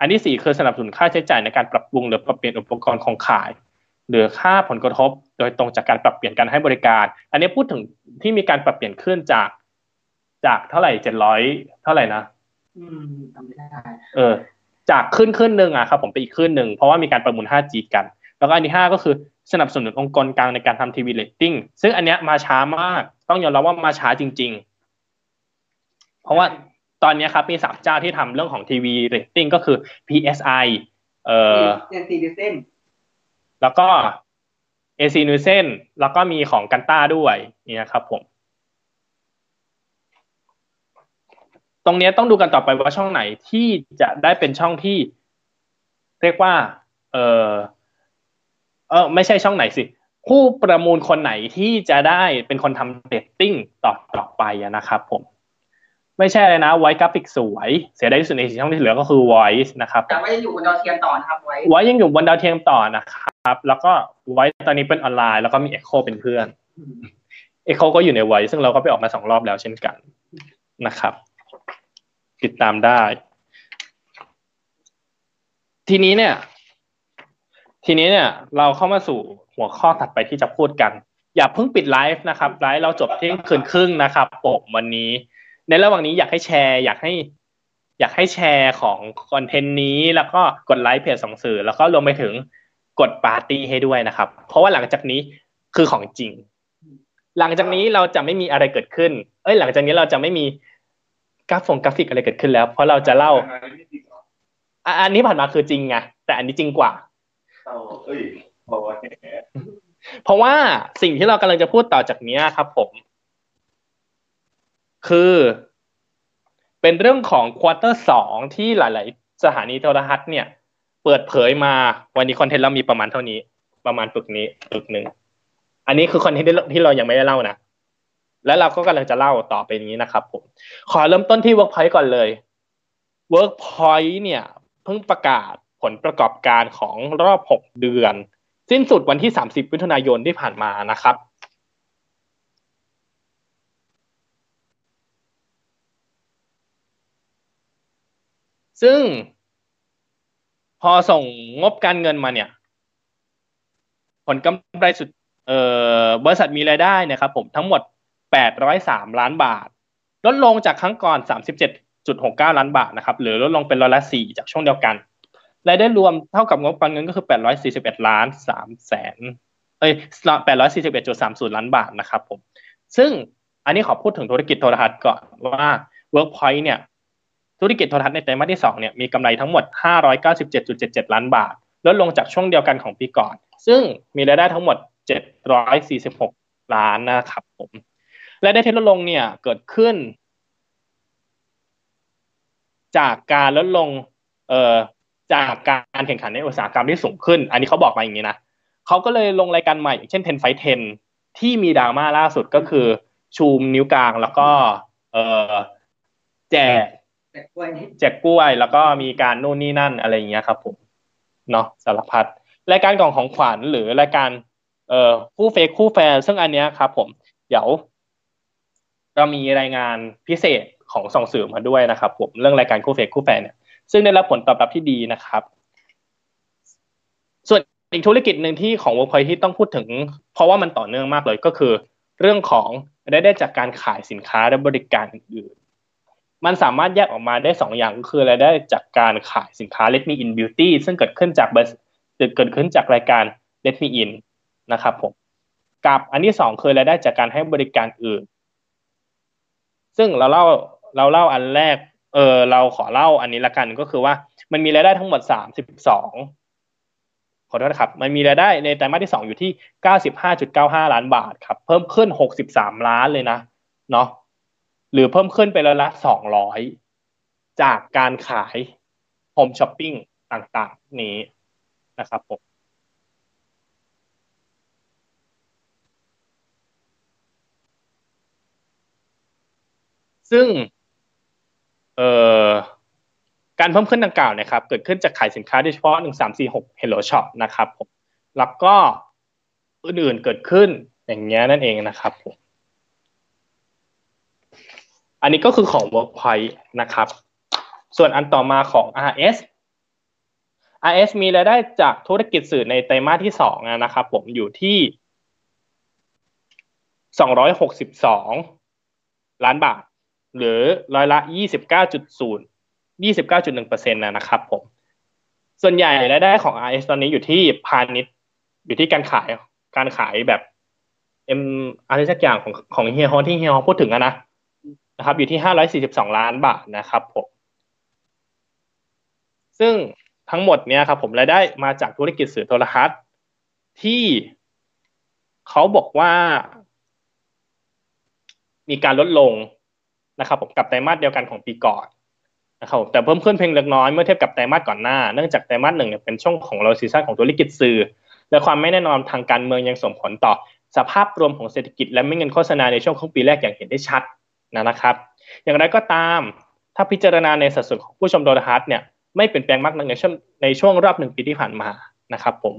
อันที่สี่คือสนับสนุนค่าใช้จ่ายในการปรับปรุงหรือปรับเปลี่ยนอุปกรณ์โครงข่ายหรือค่าผลกระทบโดยตรงจากการปรับเปลี่ยนการให้บริการอันนี้พูดถึงที่มีการปรับเปลี่ยนขึ้นจากจากเท่าไหร่เจ็ดร้อยเท่าไหร่นะอืมจำไม่ได้เออจากขึ้นขึ้นหนึ่งอ่ะครับผมไปอีกขึ้นหนึ่งเพราะว่ามีการประมูล ห้าจี กันแล้วก็อันที่ห้าก็คือสนับสนุนองค์กรกลางในการทำทีวีเรตติ้งซึ่งอันเนี้ยมาช้ามากต้องยอมรับว่ามาช้าจริงๆเพราะว่าตอนนี้ครับมีสามเจ้าที่ทำเรื่องของทีวีเรตติ้งก็คือ พี เอส ไอ เอ่อ Citizen แล้วก็ เอซีนูเซนแล้วก็มีของกันต้าด้วยเนี่ยครับผมตรงนี้ต้องดูกันต่อไปว่าช่องไหนที่จะได้เป็นช่องที่เรียกว่าเออเออไม่ใช่ช่องไหนสิผู้ประมูลคนไหนที่จะได้เป็นคนทำเรตติ้งต่อต่อไปนะครับผมไม่ใช่เลยนะไว้กราฟิกสวยเสียดายที่สุดในสี่ช่องที่เหลือก็คือ Voice นะครับแต่ว่ายังอยู่บนดาวเทียมต่อนะครับ Voice ไว้ยังอยู่บนดาวเทียมต่อนะครับแล้วก็ Voice ตอนนี้เป็นออนไลน์แล้วก็มี Echo เป็นเพื่อน Echo ก็อยู่ใน Voice ซึ่งเราก็ไปออกมาสองรอบแล้วเช่นกันนะครับติดตามได้ทีนี้เนี่ยทีนี้เนี่ยเราเข้ามาสู่หัวข้อถัดไปที่จะพูดกันอย่าเพิ่งปิดไลฟ์นะครับไลฟ์เราจบเที่ยงคืนครึ่งนะครับผมวันนี้ในระหว่างนี้อยากให้แชร์อยากให้อยากให้แชร์ของคอนเทนต์นี้แล้วก็กดไลค์เพจสองสื่อแล้วก็รวมไปถึงกดปาร์ตี้ให้ด้วยนะครับเพราะว่าหลังจากนี้คือของจริงหลังจากนี้เราจะไม่มีอะไรเกิดขึ้นเอ้ยหลังจากนี้เราจะไม่มีกราฟงกราฟิกอะไรเกิดขึ้นแล้วเพราะเราจะเล่าอันนี้ผ่านมาคือจริงไงแต่อันนี้จริงกว่าเพราะว่าสิ่งที่เรากำลังจะพูดต่อจากนี้ครับผมคือเป็นเรื่องของควอเตอร์สองที่หลายๆสถานีโทรทัศน์เนี่ยเปิดเผยมาวันนี้คอนเทนต์เรามีประมาณเท่านี้ประมาณปึกนี้ปึกหนึ่งอันนี้คือคอนเทนต์ที่เรายังไม่ได้เล่านะแล้วเราก็กำลังจะเล่าต่อไปนี้นะครับผมขอเริ่มต้นที่ Workpoint ก่อนเลย Workpoint เนี่ยเพิ่งประกาศผลประกอบการของรอบหกเดือนสิ้นสุดวันที่สามสิบมิถุนายนที่ผ่านมานะครับซึ่งพอส่งงบการเงินมาเนี่ยผลกำไรสุดเอ่อบริษัทมีรายได้นะครับผมทั้งหมดแปดร้อยสามล้านบาทลดลงจากครั้งก่อน สามสิบเจ็ดจุดหกเก้า ล้านบาทนะครับหรือลดลงเป็นร้อยละสี่จากช่วงเดียวกันรายได้รวมเท่ากับงบการเงินก็คือแปดร้อยสี่สิบเอ็ดล้านสามแสนเอ้ย แปดร้อยสี่สิบเอ็ดจุดสามศูนย์ ล้านบาทนะครับผมซึ่งอันนี้ขอพูดถึงธุรกิจโทรทัศน์ก่อนว่า Workpoint เนี่ยธุรกิจโทรทัศน์ในไตรมาสที่สองเนี่ยมีกำไรทั้งหมด ห้าร้อยเก้าสิบเจ็ดจุดเจ็ดเจ็ด ล้านบาทลดลงจากช่วงเดียวกันของปีก่อนซึ่งมีรายได้ทั้งหมดเจ็ดร้อยสี่สิบหกล้านนะครับผมรายได้ที่ลดลงเนี่ยเกิดขึ้นจากการลดลงเอ่อจากการแข่งขันในอุตสาหกรรมที่สูงขึ้นอันนี้เขาบอกมาอย่างนี้นะเขาก็เลยลงรายการใหม่เช่นเทนไฟท์เทนที่มีดราม่าล่าสุดก็คือชูมนิ้วกลางแล้วก็เอ่อแจกแจกกล้วยแล้วก็มีการนู่นนี่นั่นอะไรอย่างเงี้ยครับผมเนาะสารพัดรายการกล่องของขวัญหรือรายการเอ่อคู่เฟคคู่แฟร์ซึ่งอันเนี้ยครับผมเดี๋ยวเรามีรายงานพิเศษของส่องสื่อมาด้วยนะครับผมเรื่องรายการคู่เฟคคู่แฟร์เนี่ยซึ่งได้รับผลตอบรับที่ดีนะครับส่วนอีกธุรกิจหนึ่งที่ของ Workpoint ที่ต้องพูดถึงเพราะว่ามันต่อเนื่องมากเลยก็คือเรื่องของรายได้จากการขายสินค้าและบริการอื่นมันสามารถแยกออกมาได้สองอย่างก็คือรายได้จากการขายสินค้า Let Me In Beauty ซึ่งเกิดขึ้นจากเกิดขึ้นจากรายการ Let Me In นะครับผมกับอันที่สองคือรายได้จากการให้บริการอื่นซึ่งเราเล่าเราเล่าอันแรกเออเราขอเล่าอันนี้ละกันก็คือว่ามันมีรายได้ทั้งหมดสามสิบสองขอโทษนะครับมันมีรายได้ในไตรมาสที่สองอยู่ที่ เก้าสิบห้าจุดเก้าห้า ล้านบาทครับเพิ่มขึ้นหกสิบสามล้านเลยนะเนาะหรือเพิ่มขึ้นไปแล้วละสองร้อยจากการขายโฮมช้อปปิ้งต่างๆนี้นะครับผมซึ่งเอ่อการเพิ่มขึ้นดังกล่าวนะครับเกิดขึ้นจากขายสินค้าโดยเฉพาะหนึ่งสามสี่หก Hello Shop นะครับผมแล้วก็อื่นๆเกิดขึ้นอย่างเงี้ยนั่นเองนะครับผมอันนี้ก็คือของ Workpoint นะครับส่วนอันต่อมาของ อาร์ เอส อาร์ เอส มีรายได้จากธุรกิจสื่อในไตรมาสที่สองนะครับผมอยู่ที่สองร้อยหกสิบสองล้านบาทหรือร้อยละ ยี่สิบเก้าจุดศูนย์ ยี่สิบเก้าจุดหนึ่งเปอร์เซ็นต์ นะครับผมส่วนใหญ่รายได้ของ อาร์ เอส ตอนนี้อยู่ที่พาณิชย์อยู่ที่การขายการขายแบบเอ็มอะไรสักอย่างของของเฮียฮอที่เฮียฮอพูดถึงนะนะครับอยู่ที่ห้าร้อยสี่สิบสองล้านบาทนะครับผมซึ่งทั้งหมดเนี่ยครับผมรายได้มาจากธุรกิจสื่อโทรทัศน์ที่ เขาบอกว่ามีการลดลงนะครับผมกับไตรมาสเดียวกันของปีก่อนนะครับแต่เพิ่มขึ้นเพียงเล็กน้อยเมื่อเทียบกับไตรมาสก่อนหน้าเนื่องจากไตรมาสหนึ่งเนี่ยเป็นช่วงของโลว์ซีซั่นของธุรกิจสื่อและความไม่แน่นอนทางการเมืองยังส่งผลต่อสภาพรวมของเศรษฐกิจและเม็ดเงินโฆษณาในช่วงครึ่งปีแรกอย่างเห็นได้ชัดนะครับอย่างไรก็ตามถ้าพิจารณาในสัดส่วนของผู้ชมโทรทัศน์เนี่ยไม่เปลี่ยนแปลงมากนักในช่วงในช่วงรอบหนึ่งปีที่ผ่านมานะครับผม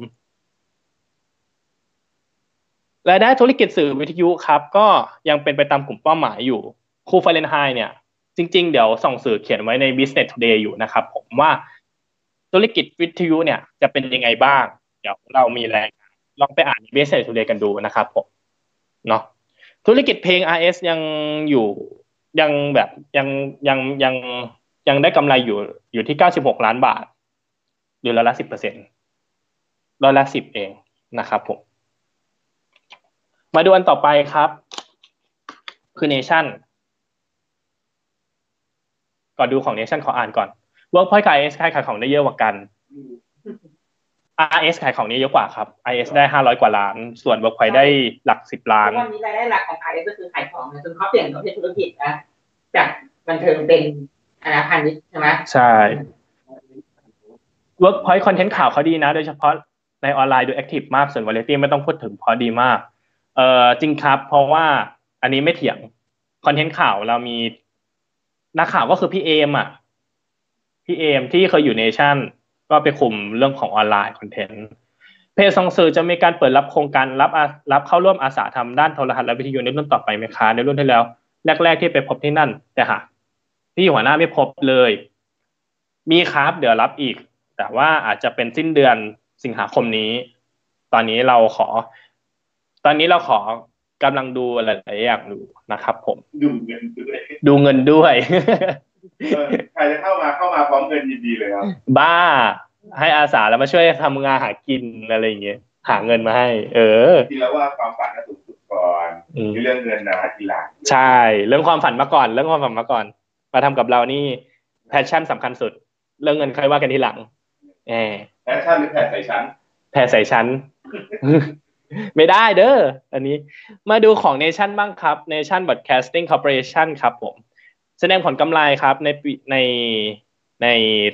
รายได้ธุรกิจสื่อวิทยุครับก็ยังเป็นไปตามกลุ่มเป้าหมายอยู่ครูฟาเรนไฮต์เนี่ยจริงๆเดี๋ยวส่องสื่อเขียนไว้ใน Business Today อยู่นะครับผมว่าธุรกิจวิทยุเนี่ยจะเป็นยังไงบ้างเดี๋ยวเรามีแรงลองไปอ่าน Business Today กันดูนะครับผมเนาะธุรกิจเพลง อาร์ เอส ยังอยู่ยังแบบยังยังยังยังได้กำไรอยู่อยู่ที่เก้าสิบหกล้านบาทหรือร้อยละ สิบเปอร์เซ็นต์ ร้อยละสิบเองนะครับผมมาดูอันต่อไปครับคือเนชั่นก่อนดูของเนชั่นขออ่านก่อน Workpoint กับ ไอ เอส ขายของได้เยอะกว่ากัน อาร์ เอส ขายของนี้เยอะกว่าครับ ไอ เอส ได้ห้าร้อยกว่าล้านส่วน Workpoint ได้หลักสิบล้านวันนี้รายได้หลักของ ไอ เอส ก็คือขายของนะจนเขาเปลี่ยนเขาเป็นธุรกิจนะจากบันเทิงเป็นอาณาพาณิชย์ใช่ไหมใช่ Workpoint คอนเทนต์ข่าวเขาดีนะโดยเฉพาะในออนไลน์ดูแอคทีฟมากส่วน Variety ไม่ต้องพูดถึงเพราะดีมากเอ่อจริงครับเพราะว่าอันนี้ไม่เถียงคอนเทนต์ข่าวเรามีนักข่าวก็คือพี่เอมอ่ะพี่เอมที่เคยอยู่เนชั่นก็ไปคุมเรื่องของออนไลน์คอนเทนต์เพจส่องสื่อจะมีการเปิดรับโครงการรับรับเข้าร่วมอาสาทำด้านโทรทัศน์และวิทยุในรุ่นต่อไปไหมคะในรุ่นที่แล้วแรกๆที่ไปพบที่นั่นแต่หากที่หัวหน้าไม่พบเลยมีครับเดี๋ยวรับอีกแต่ว่าอาจจะเป็นสิ้นเดือนสิงหาคมนี้ตอนนี้เราขอตอนนี้เราขอกำลังดูอะไรหลายอย่างดูนะครับผมดูเงินด้วยดูเงินด้วยใครจะเข้ามาเข้ามาพร้อมเงินยินดีเลยครับบ้าให้อาสาแล้วมาช่วยทำงานหากินอะไรอย่างเงี้ยหาเงินมาให้เออจริงแล้วว่าความฝันน่ะสูงสุดก่อนเรื่องเงินนะทีหลังใช่เรื่องความฝันมาก่อนเรื่องความฝันมาก่อนมาทำกับเรานี่แพชชั่นสำคัญสุดเรื่องเงินค่อยว่ากันทีหลังเออแพชชั่นหรือแผลใส่ชั้นแผลใส่ชั้นไม่ได้เด้ออันนี้มาดูของ Nation บ้างครับ Nation Broadcasting Corporation ครับผมแสดงผลกำไรครับในในใน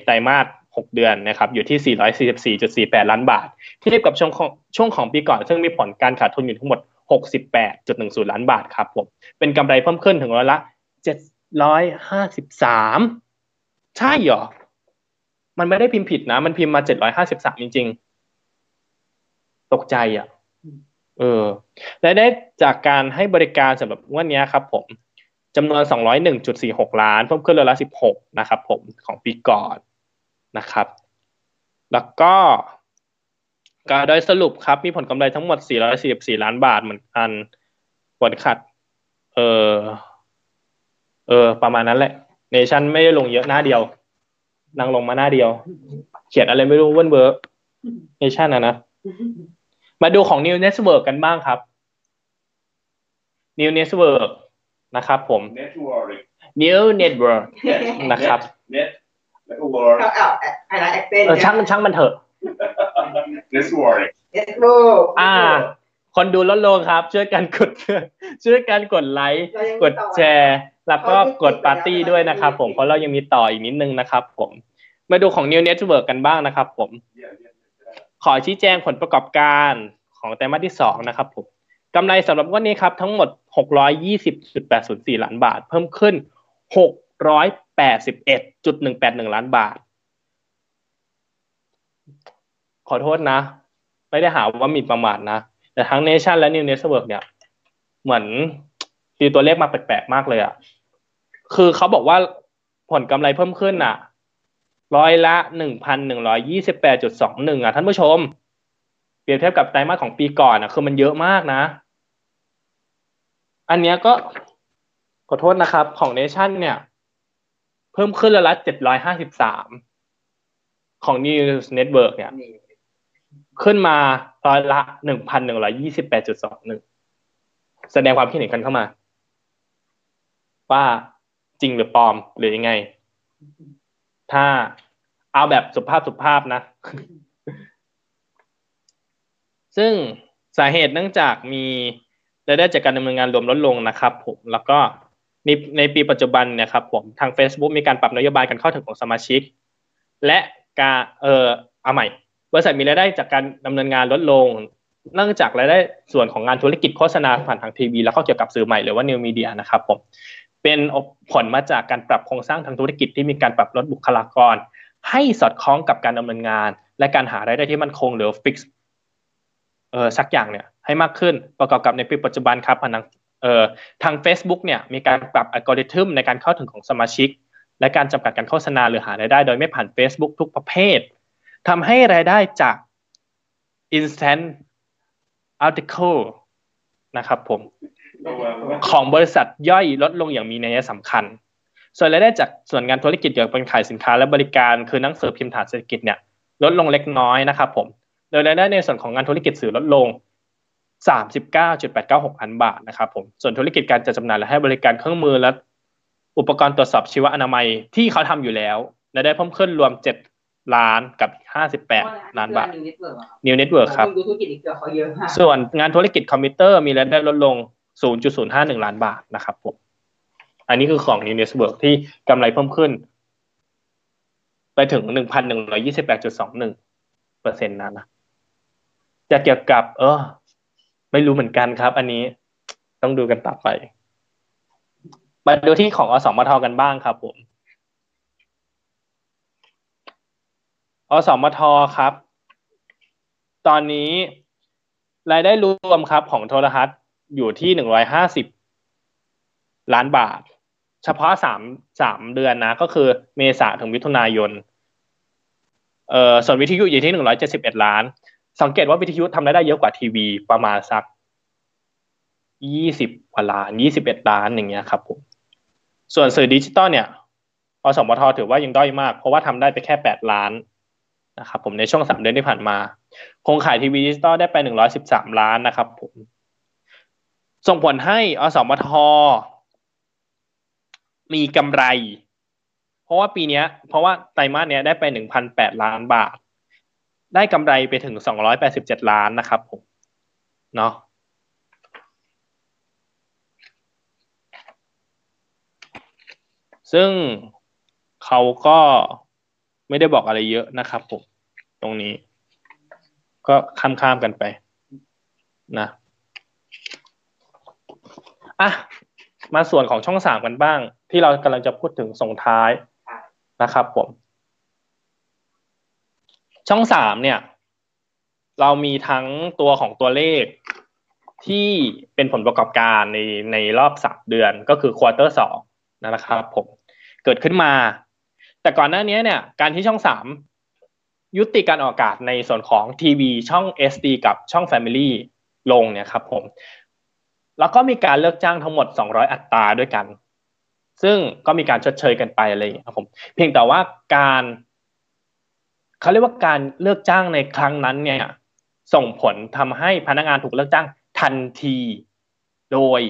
ไตรมาสหกเดือนนะครับอยู่ที่ สี่ร้อยสี่สิบสี่จุดสี่แปด ล้านบาทเทียบกับช่วงของช่วงของปีก่อนซึ่งมีผลการขาดทุนอยู่ทั้งหมด หกสิบแปดจุดหนึ่งศูนย์ ล้านบาทครับผมเป็นกำไรเพิ่มขึ้นถึงร้อยละเจ็ดร้อยห้าสิบสามใช่เหรอมันไม่ได้พิมพ์ผิดนะมันพิมพ์มาเจ็ดร้อยห้าสิบสามจริงๆตกใจอ่ะเออรายได้จากการให้บริการสำหรับงวดนี้ครับผมจำนวน สองร้อยเอ็ดจุดสี่หก ล้านเพิ่มขึ้นร้อยละสิบหกนะครับผมของปีก่อนนะครับแล้วก็การโดยสรุปครับมีผลกำไรทั้งหมดสี่ร้อยสี่สิบสี่ล้านบาทเหมือนกันผลขาดเออเออประมาณนั้นแหละเนชั่นไม่ได้ลงเยอะหน้าเดียวนั่งลงมาหน้าเดียวเขียนอะไรไม่รู้เว่นเวอร์เนชั่นนะนะมาดูของ New Network กันบ้างครับ New Network นะครับผม Network. New Network นะครับ Network อะไรแอคเซนต์เออช่างช่างมันเถอะ Network Network อ่าคนดูลดลงครับช่วยกันกดช่วยกันกดไลค์กดแชร์แล้วก็กดปาร์ตี้ด้วยนะครับผมเพราะเรายังมีต่ออีกนิดนึงนะครับผมมาดูของ New Network กันบ้างนะครับผมขอชี้แจงผลประกอบการของไตรมาสที่สองนะครับผมกำไรสำหรับวันนี้ครับทั้งหมด หกร้อยยี่สิบจุดแปดศูนย์สี่ ล้านบาทเพิ่มขึ้น หกร้อยแปดสิบเอ็ดจุดหนึ่งแปดหนึ่ง ล้านบาทขอโทษนะไม่ได้หาว่าหมิ่นประมาทนะแต่ทั้ง Nation และ New Network เนี่ยเหมือนตีตัวเลขมาแปลกๆมากเลยอ่ะคือเขาบอกว่าผลกำไรเพิ่มขึ้นอ่ะร้อยละ หนึ่งพันหนึ่งร้อยยี่สิบแปดจุดสองหนึ่ง อ่ะท่านผู้ชมเปรียบเทียบกับไตรมาสของปีก่อนอ่ะคือมันเยอะมากนะอันเนี้ยก็ขอโทษนะครับของ Nation เนี่ยเพิ่มขึ้นละละเจ็ดร้อยห้าสิบสามของ News Network เนี่ยขึ้นมาร้อยละ หนึ่งพันหนึ่งร้อยยี่สิบแปดจุดสองหนึ่ง แสดงความคิดเห็นกันเข้ามาว่าจริงหรือปลอมหรือยังไงถ้าเอาแบบสุภาพสุภาพนะซึ่ง สาเหตุเนื่องจากมีรายได้จากการดำเนินงานรวมลดลงนะครับผมแล้วก็ในในปีปัจจุบันเนี่ยครับผมทาง Facebook มีการปรับนโยบายการเข้าถึงของสมาชิกและการเอ่อเอาใหม่บริษัทมีรายได้จากการดำเนินงานลดลงเนื่องจากรายได้ส่วนของงานธุรกิจโฆษณาผ่านทางทีวีแล้วก็เกี่ยวกับสื่อใหม่หรือว่า New Media นะครับผมเป็นผลมาจากการปรับโครงสร้างทางธุรกิจที่มีการปรับลดบุคลากรให้สอดคล้องกับการดำเนินงานและการหารายได้ที่มั่นคงหรือ Fix เอ่อสักอย่างเนี่ยให้มากขึ้นประกอบกับในปีปัจจุบันครับผ่านทางเอ่อทาง Facebook เนี่ยมีการปรับอัลกอริทึมในการเข้าถึงของสมาชิกและการจำกัดการโฆษณาหรือหารายได้โดยไม่ผ่าน Facebook ทุกประเภททำให้รายได้จาก Instant Article นะครับผมของบริษัทย่อยลดลงอย่างมีนัยสำคัญส่วนรายได้จากส่วนงานธุรกิจเกี่ยวกับการขายสินค้าและบริการคือหนังสือพิมพ์ฐานเศรษฐกิจเนี่ยลดลงเล็กน้อยนะครับผมโดยรายได้ในส่วนของงานธุรกิจสื่อลดลง สามสิบเก้าจุดแปดเก้าหก พันบาทนะครับผมส่วนธุรกิจการจัดจำหน่ายและให้บริการเครื่องมือและอุปกรณ์ตรวจสอบชีวอนามัยที่เขาทำอยู่แล้วรายได้เพิ่มขึ้นรวมเจ็ดล้านกับห้าสิบแปดล้านบาท New Network ครับส่วนงานธุรกิจคอมพิวเตอร์มีรายได้ลดลง ศูนย์จุดศูนย์ห้าหนึ่ง ล้านบาทนะครับผมอันนี้คือของ New Network ที่กำไรเพิ่มขึ้นไปถึง หนึ่งพันหนึ่งร้อยยี่สิบแปดจุดสองหนึ่งเปอร์เซ็นต์ นะนะจะเกี่ยวกับเออไม่รู้เหมือนกันครับอันนี้ต้องดูกันต่อไปมาดูที่ของอสมทกันบ้างครับผมอสมทครับตอนนี้รายได้รวมครับของโทรทัศน์อยู่ที่หนึ่งร้อยห้าสิบล้านบาทเฉพาะ3 3เดือนนะก็คือเมษาถึงมิถุนายนเอ่อส่วนวิทยุอยู่ที่หนึ่งร้อยเจ็ดสิบเอ็ดล้านสังเกตว่าวิทยุทำรายได้เยอะกว่าทีวีประมาณสักยี่สิบกว่าล้านยี่สิบเอ็ดล้านอย่างเงี้ยครับผมส่วนสื่อดิจิตอลเนี่ยอสมทถือว่ายังด้อยมากเพราะว่าทำได้ไปแค่แปดล้านนะครับผมในช่วงสามเดือนที่ผ่านมาโครงข่ายทีวีดิจิตอลได้ไปหนึ่งร้อยสิบสามล้านนะครับผมส่งผลให้อสมทมีกำไรเพราะว่าปีนี้เพราะว่าไตรมาสเนี้ยได้ไป หนึ่งพันแปด ล้านบาทได้กำไรไปถึงสองร้อยแปดสิบเจ็ดล้านนะครับผมเนาะซึ่งเขาก็ไม่ได้บอกอะไรเยอะนะครับผมตรงนี้ก็ข้ามๆกันไปนะอ่ะมาส่วนของช่องสามกันบ้างที่เรากำลังจะพูดถึงส่งท้ายนะครับผมช่องสามเนี่ยเรามีทั้งตัวของตัวเลขที่เป็นผลประกอบการในในรอบสามเดือนก็คือควอเตอร์สองนะครับผมเกิดขึ้นมาแต่ก่อนหน้านี้เนี่ยการที่ช่องสามยุติการออกอากาศในส่วนของทีวีช่อง เอส ดี กับช่อง Family ลงเนี่ยครับผมแล้วก็มีการเลิกจ้างทั้งหมดสองร้อยอัตราด้วยกันซึ่งก็มีการชดเชยกันไปอะไรอย่างเงี้ยครับผมเพียงแต่ว่าการเขาเรียกว่าการเลิกจ้างในครั้งนั้นเนี่ยส่งผลทำให้พนักงานถูกเลิกจ้างทันทีโดย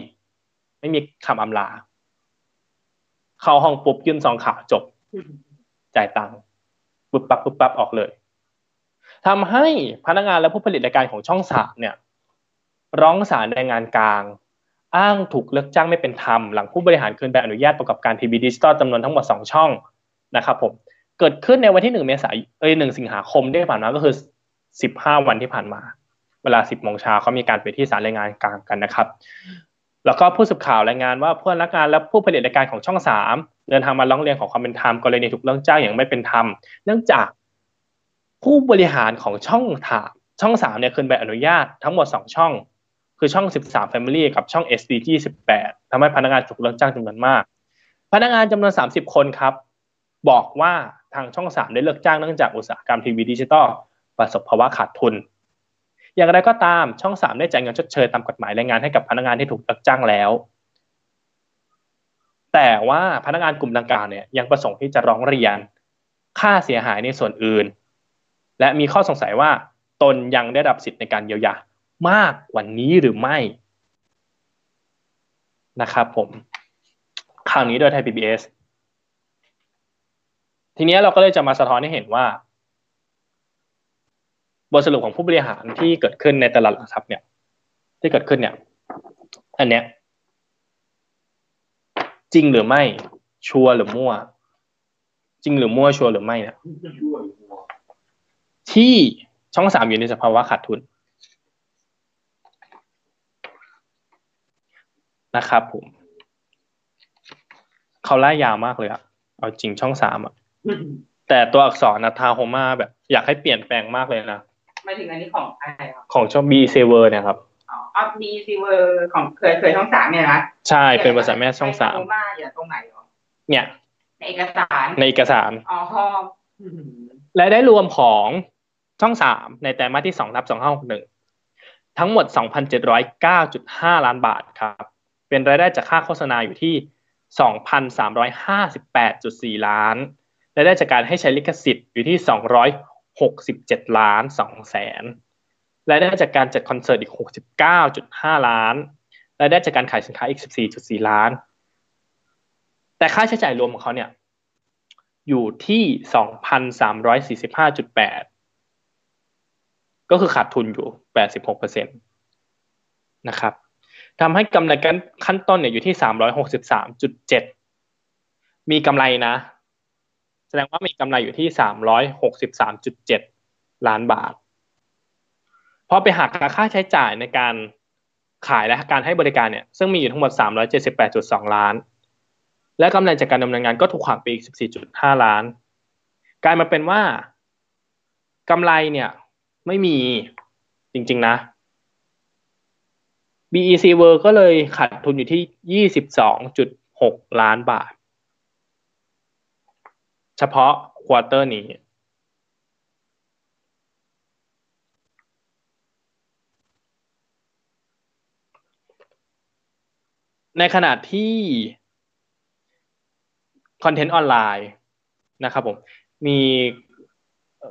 ไม่มีคำอำลาเข้าห้องปุ๊บยื่นซองขาวจบจ่ายตังค์ปุ๊บปั๊บปุ๊บปั๊บออกเลยทำให้พนักงานและผู้ผลิตรายการของช่องสามเนี่ยร้องศาลแรงงานกลางอ้างถูกเลิกจ้างไม่เป็นธรรมหลังผู้บริหารคืนใบอนุญาตประกอบการทีวีดิจิตอลจำนวนทั้งหมดสองช่องนะครับผมเกิดขึ้นในวันที่หนึ่งเมษายนเอ้ยหนึ่งสิงหาคมที่ผ่านมาก็คือสิบห้าวันที่ผ่านมาเวลา สิบโมงเช้าเขามีการไปที่ศาลแรงงานกลางกันนะครับแล้วก็ผู้สืบข่าวรายงานว่าผู้รับงานและผู้ผลิตรายการของช่องสามเดินทางมาร้องเรียนขอความเป็นธรรมกรณีถูกเลิกจ้างอย่างไม่เป็นธรรมเนื่องจากผู้บริหารของช่องสามช่องสามเนี่ยคืนใบอนุญาตทั้งหมดสองช่องคือช่องสิบสาม Family กับช่อง เอส ดี ที่สิบแปดทำให้พนักงานถูกเลิกจ้างจำนวนมากพนักงานจำนวนสามสิบคนครับบอกว่าทางช่องสามได้เลิกจ้างเนื่องจากอุตสาหกรรมทีวีดิจิตอลประสบภาวะขาดทุนอย่างไรก็ตามช่องสามได้จ่ายเงินชดเชยตามกฎหมายแรงงานให้กับพนักงานที่ถูกเลิกจ้างแล้วแต่ว่าพนักงานกลุ่มดังกล่าวเนี่ยยังประสงค์ที่จะร้องเรียนค่าเสียหายในส่วนอื่นและมีข้อสงสัยว่าตนยังได้รับสิทธิ์ในการเยียวยามากกว่านี้หรือไม่นะครับผมข่าวนี้โดยไทย พี บี เอส ทีนี้เราก็เลยจะมาสะท้อนให้เห็นว่าบทสรุปของผู้บริหารที่เกิดขึ้นในตลาดหลักทรัพย์เนี่ย ที่เกิดขึ้นเนี่ยอันเนี้ยจริงหรือไม่ชัวร์หรือมั่วจริงหรือมั่วชัวร์หรือไม่เนี่ยที่ช่องสามอยู่ในสภาวะขาดทุนนะครับผมเขาไล่ยาวมากเลยอะเอาจริงช่องสามอะแต่ตัวอักษรนะทาโฮมาแบบอยากให้เปลี่ยนแปลงมากเลยนะมาถึงอันนี้ของใครครับของช่อง บี เซเวอร์เนี่ยครับอ๋ออัพ บี เซเวอร์ของเคยเคยช่องสามเนี่ยนะใช่เป็นภาษาแม่ช่องสามทาโฮมาอยู่ตรงไหนหรอเนี่ยในเอกสารในเอกสารอ๋อและได้รวมของช่องสามในไตรมาสที่สองทับสองห้าหกหนึ่งทั้งหมด สองพันเจ็ดร้อยเก้าจุดห้า ล้านบาทครับเป็นรายได้จากค่าโฆษณาอยู่ที่ สองพันสามร้อยห้าสิบแปดจุดสี่ ล้านรายได้จากการให้ใช้ลิขสิทธิ์อยู่ที่ สองร้อยหกสิบเจ็ด ล้าน สอง แสนรายได้จากการจัดคอนเสิร์ตอีก หกสิบเก้าจุดห้า ล้านรายได้จากการขายสินค้าอีก สิบสี่จุดสี่ ล้านแต่ค่าใช้จ่ายรวมของเขาเนี่ยอยู่ที่ สองพันสามร้อยสี่สิบห้าจุดแปดก็คือขาดทุนอยู่ แปดสิบหกเปอร์เซ็นต์ นะครับทำให้กำไรขั้นต้นเนี่ยอยู่ที่ สามร้อยหกสิบสามจุดเจ็ด มีกำไรนะแสดงว่ามีกำไรอยู่ที่ สามร้อยหกสิบสามจุดเจ็ด ล้านบาทพอไปหักค่าใช้จ่ายในการขายและการให้บริการเนี่ยซึ่งมีอยู่ทั้งหมด สามร้อยเจ็ดสิบแปดจุดสอง ล้านและกำไรจากการดำเนินงานก็ถูกหักไปอีก สิบสี่จุดห้า ล้านกลายมาเป็นว่ากำไรเนี่ยไม่มีจริงๆนะ บี อี ซี World ก็เลยขาดทุนอยู่ที่ ยี่สิบสองจุดหก ล้านบาทเฉพาะควอเตอร์นี้ในขณะที่คอนเทนต์ออนไลน์นะครับผมมี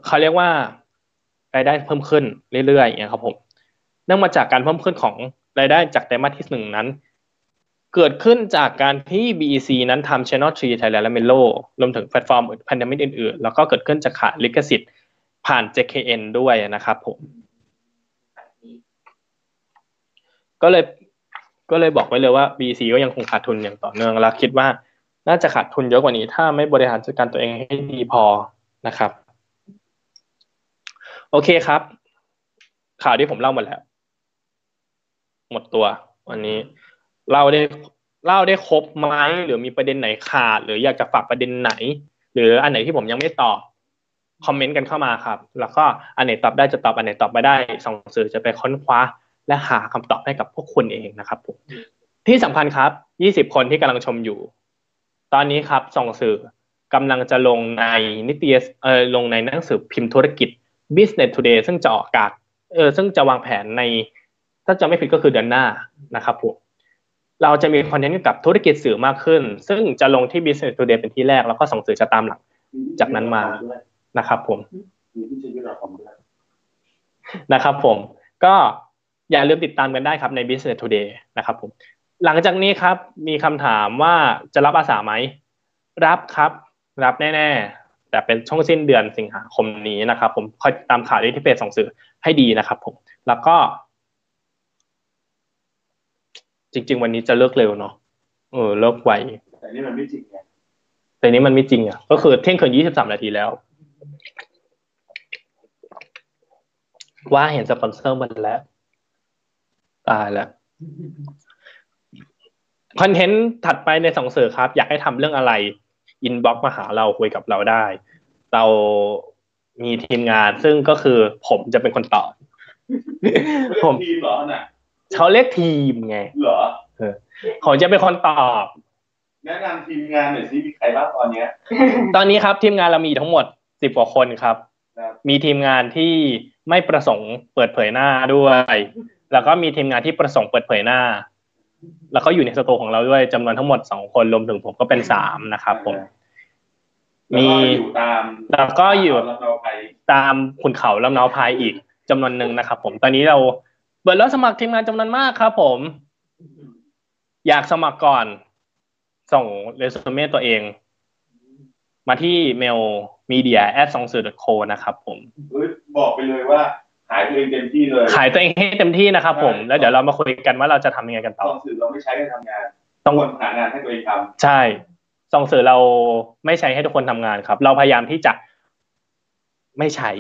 เขาเรียกว่ารายได้เพิ่มขึ้นเรื่อยๆอย่างเงี้ยครับผมเนื่องมาจากการเพิ่มขึ้นของรายได้จากไตรมาสที่หนึ่งนั้นเกิดขึ้นจากการที่ บี อี ซี นั้นทำ Channel ทรี Thailand และ Melo รวมถึงแพลตฟอร์มพันธมิตรอื่นๆแล้วก็เกิดขึ้นจากขายลิขสิทธิ์ผ่าน เจ เค เอ็น ด้วยนะครับผมก็เลยก็เลยบอกไว้เลยว่า บี อี ซี ก็ยังคงขาดทุนอย่างต่อเนื่องและคิดว่าน่าจะขาดทุนเยอะกว่านี้ถ้าไม่บริหารจัดการตัวเองให้ดีพอนะครับโอเคครับข่าวที่ผมเล่าหมดแล้วหมดตัววันนี้เล่าได้เล่าได้ครบไหมหรือมีประเด็นไหนขาดหรืออยากจะฝากประเด็นไหนหรืออันไหนที่ผมยังไม่ตอบคอมเมนต์กันเข้ามาครับแล้วก็อันไหนตอบได้จะตอบอันไหนตอบไม่ได้ส่องสื่อจะไปค้นคว้าและหาคำตอบให้กับพวกคุณเองนะครับผมที่สำคัญครับยี่สิบคนที่กำลังชมอยู่ตอนนี้ครับส่องสื่อกำลังจะลงในนิตยสารเอ่อลงในหนังสือพิมพ์ธุรกิจBusiness Today ซึ่งจะออกอากาศเออซึ่งจะวางแผนในถ้าจะไม่ผิดก็คือเดือนหน้านะครับผมเราจะมีคอนเทนต์เกี่ยวกับธุรกิจสื่อมากขึ้นซึ่งจะลงที่ Business Today เป็นที่แรกแล้วก็ส่งสื่อจะตามหลังจากนั้นมานะครับผมนะครับผมก็อย่าลืมติดตามกันได้ครับใน Business Today นะครับผมหลังจากนี้ครับมีคำถามว่าจะรับอาสาไหมรับครับรับแน่ๆแต่เป็นช่วงสิ้นเดือนสิงหาคมนี้นะครับผมคอยตามข่าวที่เพจส่งสื่อให้ดีนะครับผมแล้วก็จริงๆวันนี้จะเลิกเร็วเนาะเออเลิกไวแต่นี่มันไม่จริงไงแต่นี้มันไม่จริงอ่ะก็คือเที่ยงคืนยี่สิบสามนาทีแล้วว่าเห็นสปอนเซอร์มันแล้วตายแล้วคอนเทนต์ถัดไปในส่งสื่อครับอยากให้ทำเรื่องอะไรอินบ็อกซ์มาหาเราคุยกับเราได้เรามีทีมงานซึ่งก็คือผมจะเป็นคนตอบผมทีมเหรอน่ะเขาเรียกทีมไงเหรอเออผมจะเป็นคนตอบแนะนำทีมงานหน่อยสิมีใครบ้างตอนเนี้ยตอนนี้ครับทีมงานเรามีทั้งหมดสิบกว่าคนครับมีทีมงานที่ไม่ประสงค์เปิดเผยหน้าด้วยแล้วก็มีทีมงานที่ประสงค์เปิดเผยหน้าแล้วก็อยู่ในสตูของเราด้วยจำนวนทั้งหมดสองคนรวมถึงผมก็เป็นสามนะครับผมมีแล้วก็อยู่ตามขุนเขาลำนาวพายอีกจำนวนหนึ่งนะครับผมตอนนี้เราเปิดรับสมัครทีมงานจำนวนมากครับผมอยากสมัครก่อนส่งเรซูเม่ตัวเองมาที่เมล media แอท ส่องสื่อ ดอท โค นะครับผมบอกไปเลยว่าห ขายตัวเองเต็มที่เลยขายตัวเองให้เต็มที่นะครับผมแล้วเดี๋ยวเรามาคุยกันว่าเราจะทำยังไงกันต่อส่งสื่อเราไม่ใช้ให้ทำงานต้องคนหางานให้ตัวเองทำใช่ส่งสื่อเราไม่ใช้ให้ทุกคนทำงานครับเราพยายามที่จะไม่ใช้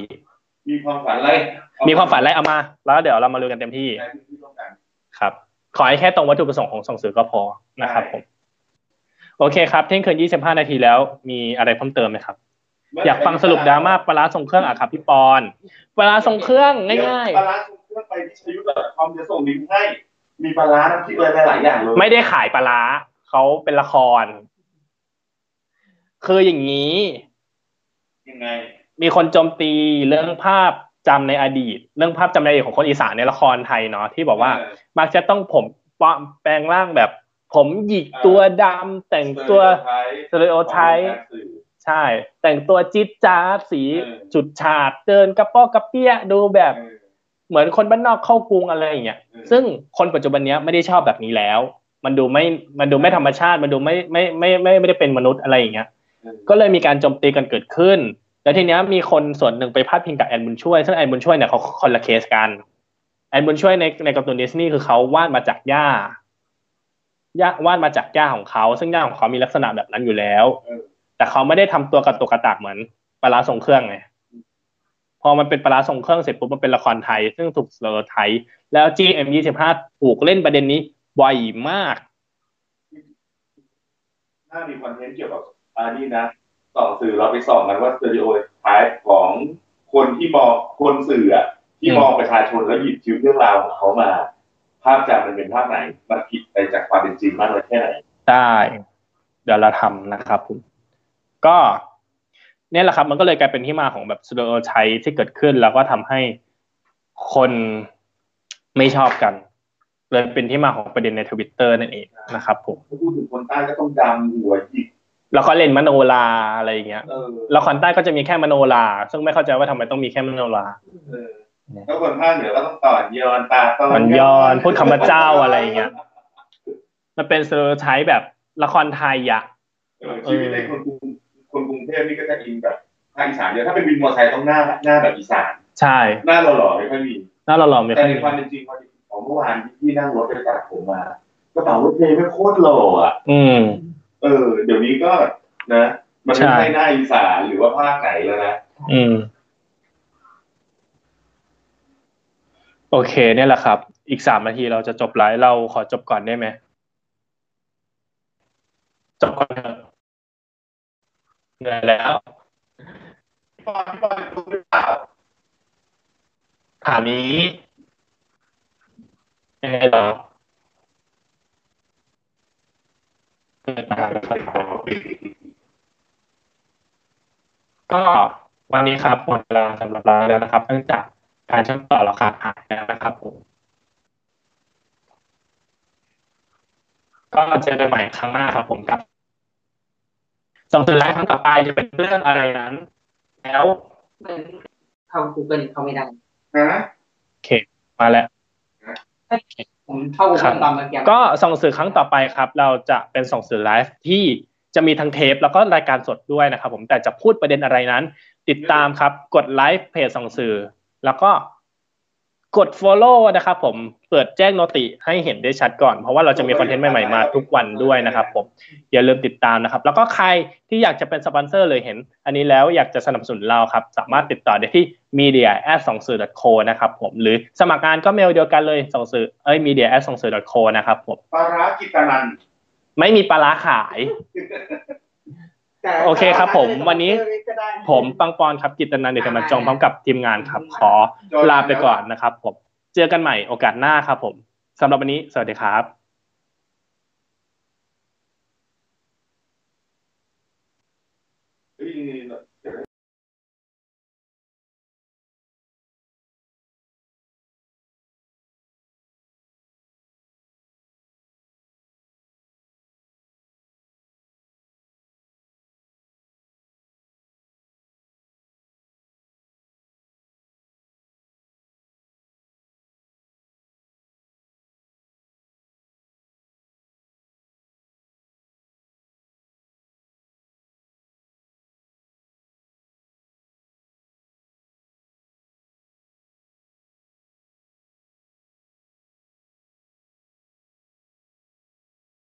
มีความฝันอะไรมีความฝันอะไรเอามาแล้วเดี๋ยวเรามาลุยกันเต็มที่ครับขอให้แค่ตรงวัตถุประสงค์ของส่งสื่อก็พอนะครับผมโอเคครับเที่ยงคืนยี่สิบห้านาทีแล้วมีอะไรเพิ่มเติมไหมครับอยากฟังสรุปดราม่าปลาส่งเครื่องอ่ะครับพี่ปอนปลาส่งเครื่องง่ายๆปลาส่งเครื่องไปที่ชยุทธคอมจะส่งลิงก์ให้มีปลาน้ำพริกอะไรหลายอย่างเลยไม่ได้ขายปลาเขาเป็นละครคืออย่างนี้ยังไงมีคนโจมตีเรื่องภาพจำในอดีตเรื่องภาพจำในอดีตของคนอีสานในละครไทยเนาะที่บอกว่ามักจะต้องผมแปลงร่างแบบผมหยิกตัวดำแต่งตัวสเตอริโอไทป์ใช่แต่งตัวจิ๊ดจ๊าดสีจุดฉาดเดินกระป๋อกระเปี้ยดูแบบเหมือนคนบ้านนอกเข้ากรุงอะไรอย่างเงี้ยซึ่งคนปัจจุบันเนี้ยไม่ได้ชอบแบบนี้แล้วมันดูไม่มันดูไม่ธรรมชาติมันดูไม่ไม่ไม่ไม่ไม่ได้เป็นมนุษย์อะไรอย่างเงี้ยก็เลยมีการโจมตีกันเกิดขึ้นแล้วทีเนี้ยมีคนส่วนหนึ่งไปพาดพิงกับแอนบุญช่วยซึ่งแอนบุญช่วยเนี่ยเขาคนละเคสกันแอนบุญช่วยในในการ์ตูนดิสนีย์คือเขาวาดมาจากย่าวาดมาจากย่าของเขาซึ่งย่าของเขามีลักษณะแบบนั้นอยู่แล้วแต่เขาไม่ได้ทำตัวกระตุกกระตากเหมือนปลาส่งเครื่องไงพอมันเป็นปลาส่งเครื่องเสร็จปุ๊บมันเป็นละครไทยซึ่งถูกสเตอริโอไทป์แล้ว จี เอ็ม ยี่สิบห้า ถูกเล่นประเด็นนี้บ่อยมากน่ามีคอนเทนต์เกี่ยวกับอันนี้นะส่องสื่อเราไปส่องกันว่าสเตอริโอไทป์ของคนที่มองคนสื่อที่มองประชาชนแล้วหยิบยืมเรื่องราวของเขามาภาพจำมันเป็นภาพไหนมันผิดไปจากความเป็นจริงมากน้อยแค่ไหนได้เดี๋ยวเราทำนะครับผมก็เนี่ยแหละครับมันก็เลยกลายเป็นที่มาของแบบสเตอริโอไทป์ที่เกิดขึ้นแล้วก็ทำให้คนไม่ชอบกันเลยเป็นที่มาของประเด็นใน ทวิตเตอร์ นั่นเองนะครับผมพูดถึงคนใต้ก็ต้องดำหัวหยิกแล้วก็เล่นมโนราอะไรอย่างเงี้ยแล้วคนใต้ก็จะมีแค่มโนราซึ่งไม่เข้าใจว่าทำไมต้องมีแค่มโนราก็คนภาคเหนือก็ต้องต่อยอนตาต่อยอนพูดคำว่าเจ้าอะไรอย่างเงี้ยมันเป็นสเตอริโอไทป์แบบละครไทยอ่ะชีวิตในคนกรุงคนกรุงเทพนี่ก็จะอินแบบภาคอีสานเยอะถ้าเป็นวินมอเตอร์ไซค์ต้องหน้าหน้าแบบอีสานใช่หน้าหล่อๆไม่ค่อยมีหน้าหล่อๆไม่ค่อยมีแต่ในความเป็นจริงของเมื่อวานที่นั่งรถไปจากผมมากระเป๋ารถเมล์ไม่โคตรหล่ออ่ะอืมเออเดี๋ยวนี้ก็นะมันไม่ใช่หน้าอีสานหรือว่าภาคไหนแล้วนะอืมโอเคเนี่ยแหละครับอีกสามนาทีเราจะจบไลฟ์เราขอจบก่อนได้ไหมจบก่อนเหนื่อยแล้วถามนี้ยังไงหรอก็วันนี้ครับหมดเวลาสำหรับเราแล้วนะครับเนื่องจากการเชื่อมต่อเราขาดหายแล้วนะครับผมก็เจอกันใหม่ครั้งหน้าครับผมกับส่งสื่อไลฟ์ครั้งต่อไปจะเป็นเรื่องอะไรนั้นแล้วเข้า Google เข้าไม่ได้นะโอเคมาแล้วผมเข้าขั้นตอนบางอย่างก็ส่งสื่อครั้งต่อไปครับเราจะเป็นส่งสื่อไลฟ์ที่จะมีทั้งเทปแล้วก็รายการสดด้วยนะครับผมแต่จะพูดประเด็นอะไรนั้นติดตามครับกดไลฟ์เพจส่งสื่อแล้วก็กด follow นะครับผมเปิดแจ้งโนติให้เห็นได้ชัดก่อนเพราะว่าเราจะมีคอนเทนต์ใหม่ๆมาทุกวันด้วยนะครับผมอย่าลืมติดตามนะครับแล้วก็ใครที่อยากจะเป็นสปอนเซอร์เลยเห็นอันนี้แล้วอยากจะสนับสนุนเราครับสามารถติดต่อได้ที่ media แอท ส่องสื่อ ดอท โค นะครับผมหรือสมัครงานก็เมลเดียวกันเลยส่งสื่อเอ้ย media แอท ส่องสื่อ ดอท โค นะครับผมปลาร้ากิตนันไม่มีปลาร้าขายโอเคครับผมวันนี้ผมปังปอนครับกิตตนันท์เดชมาจงพร้อมกับทีมงานครับขอลาไปก่อนนะครับผมเจอกันใหม่โอกาสหน้าครับผมสำหรับวันนี้สวัสดีครับ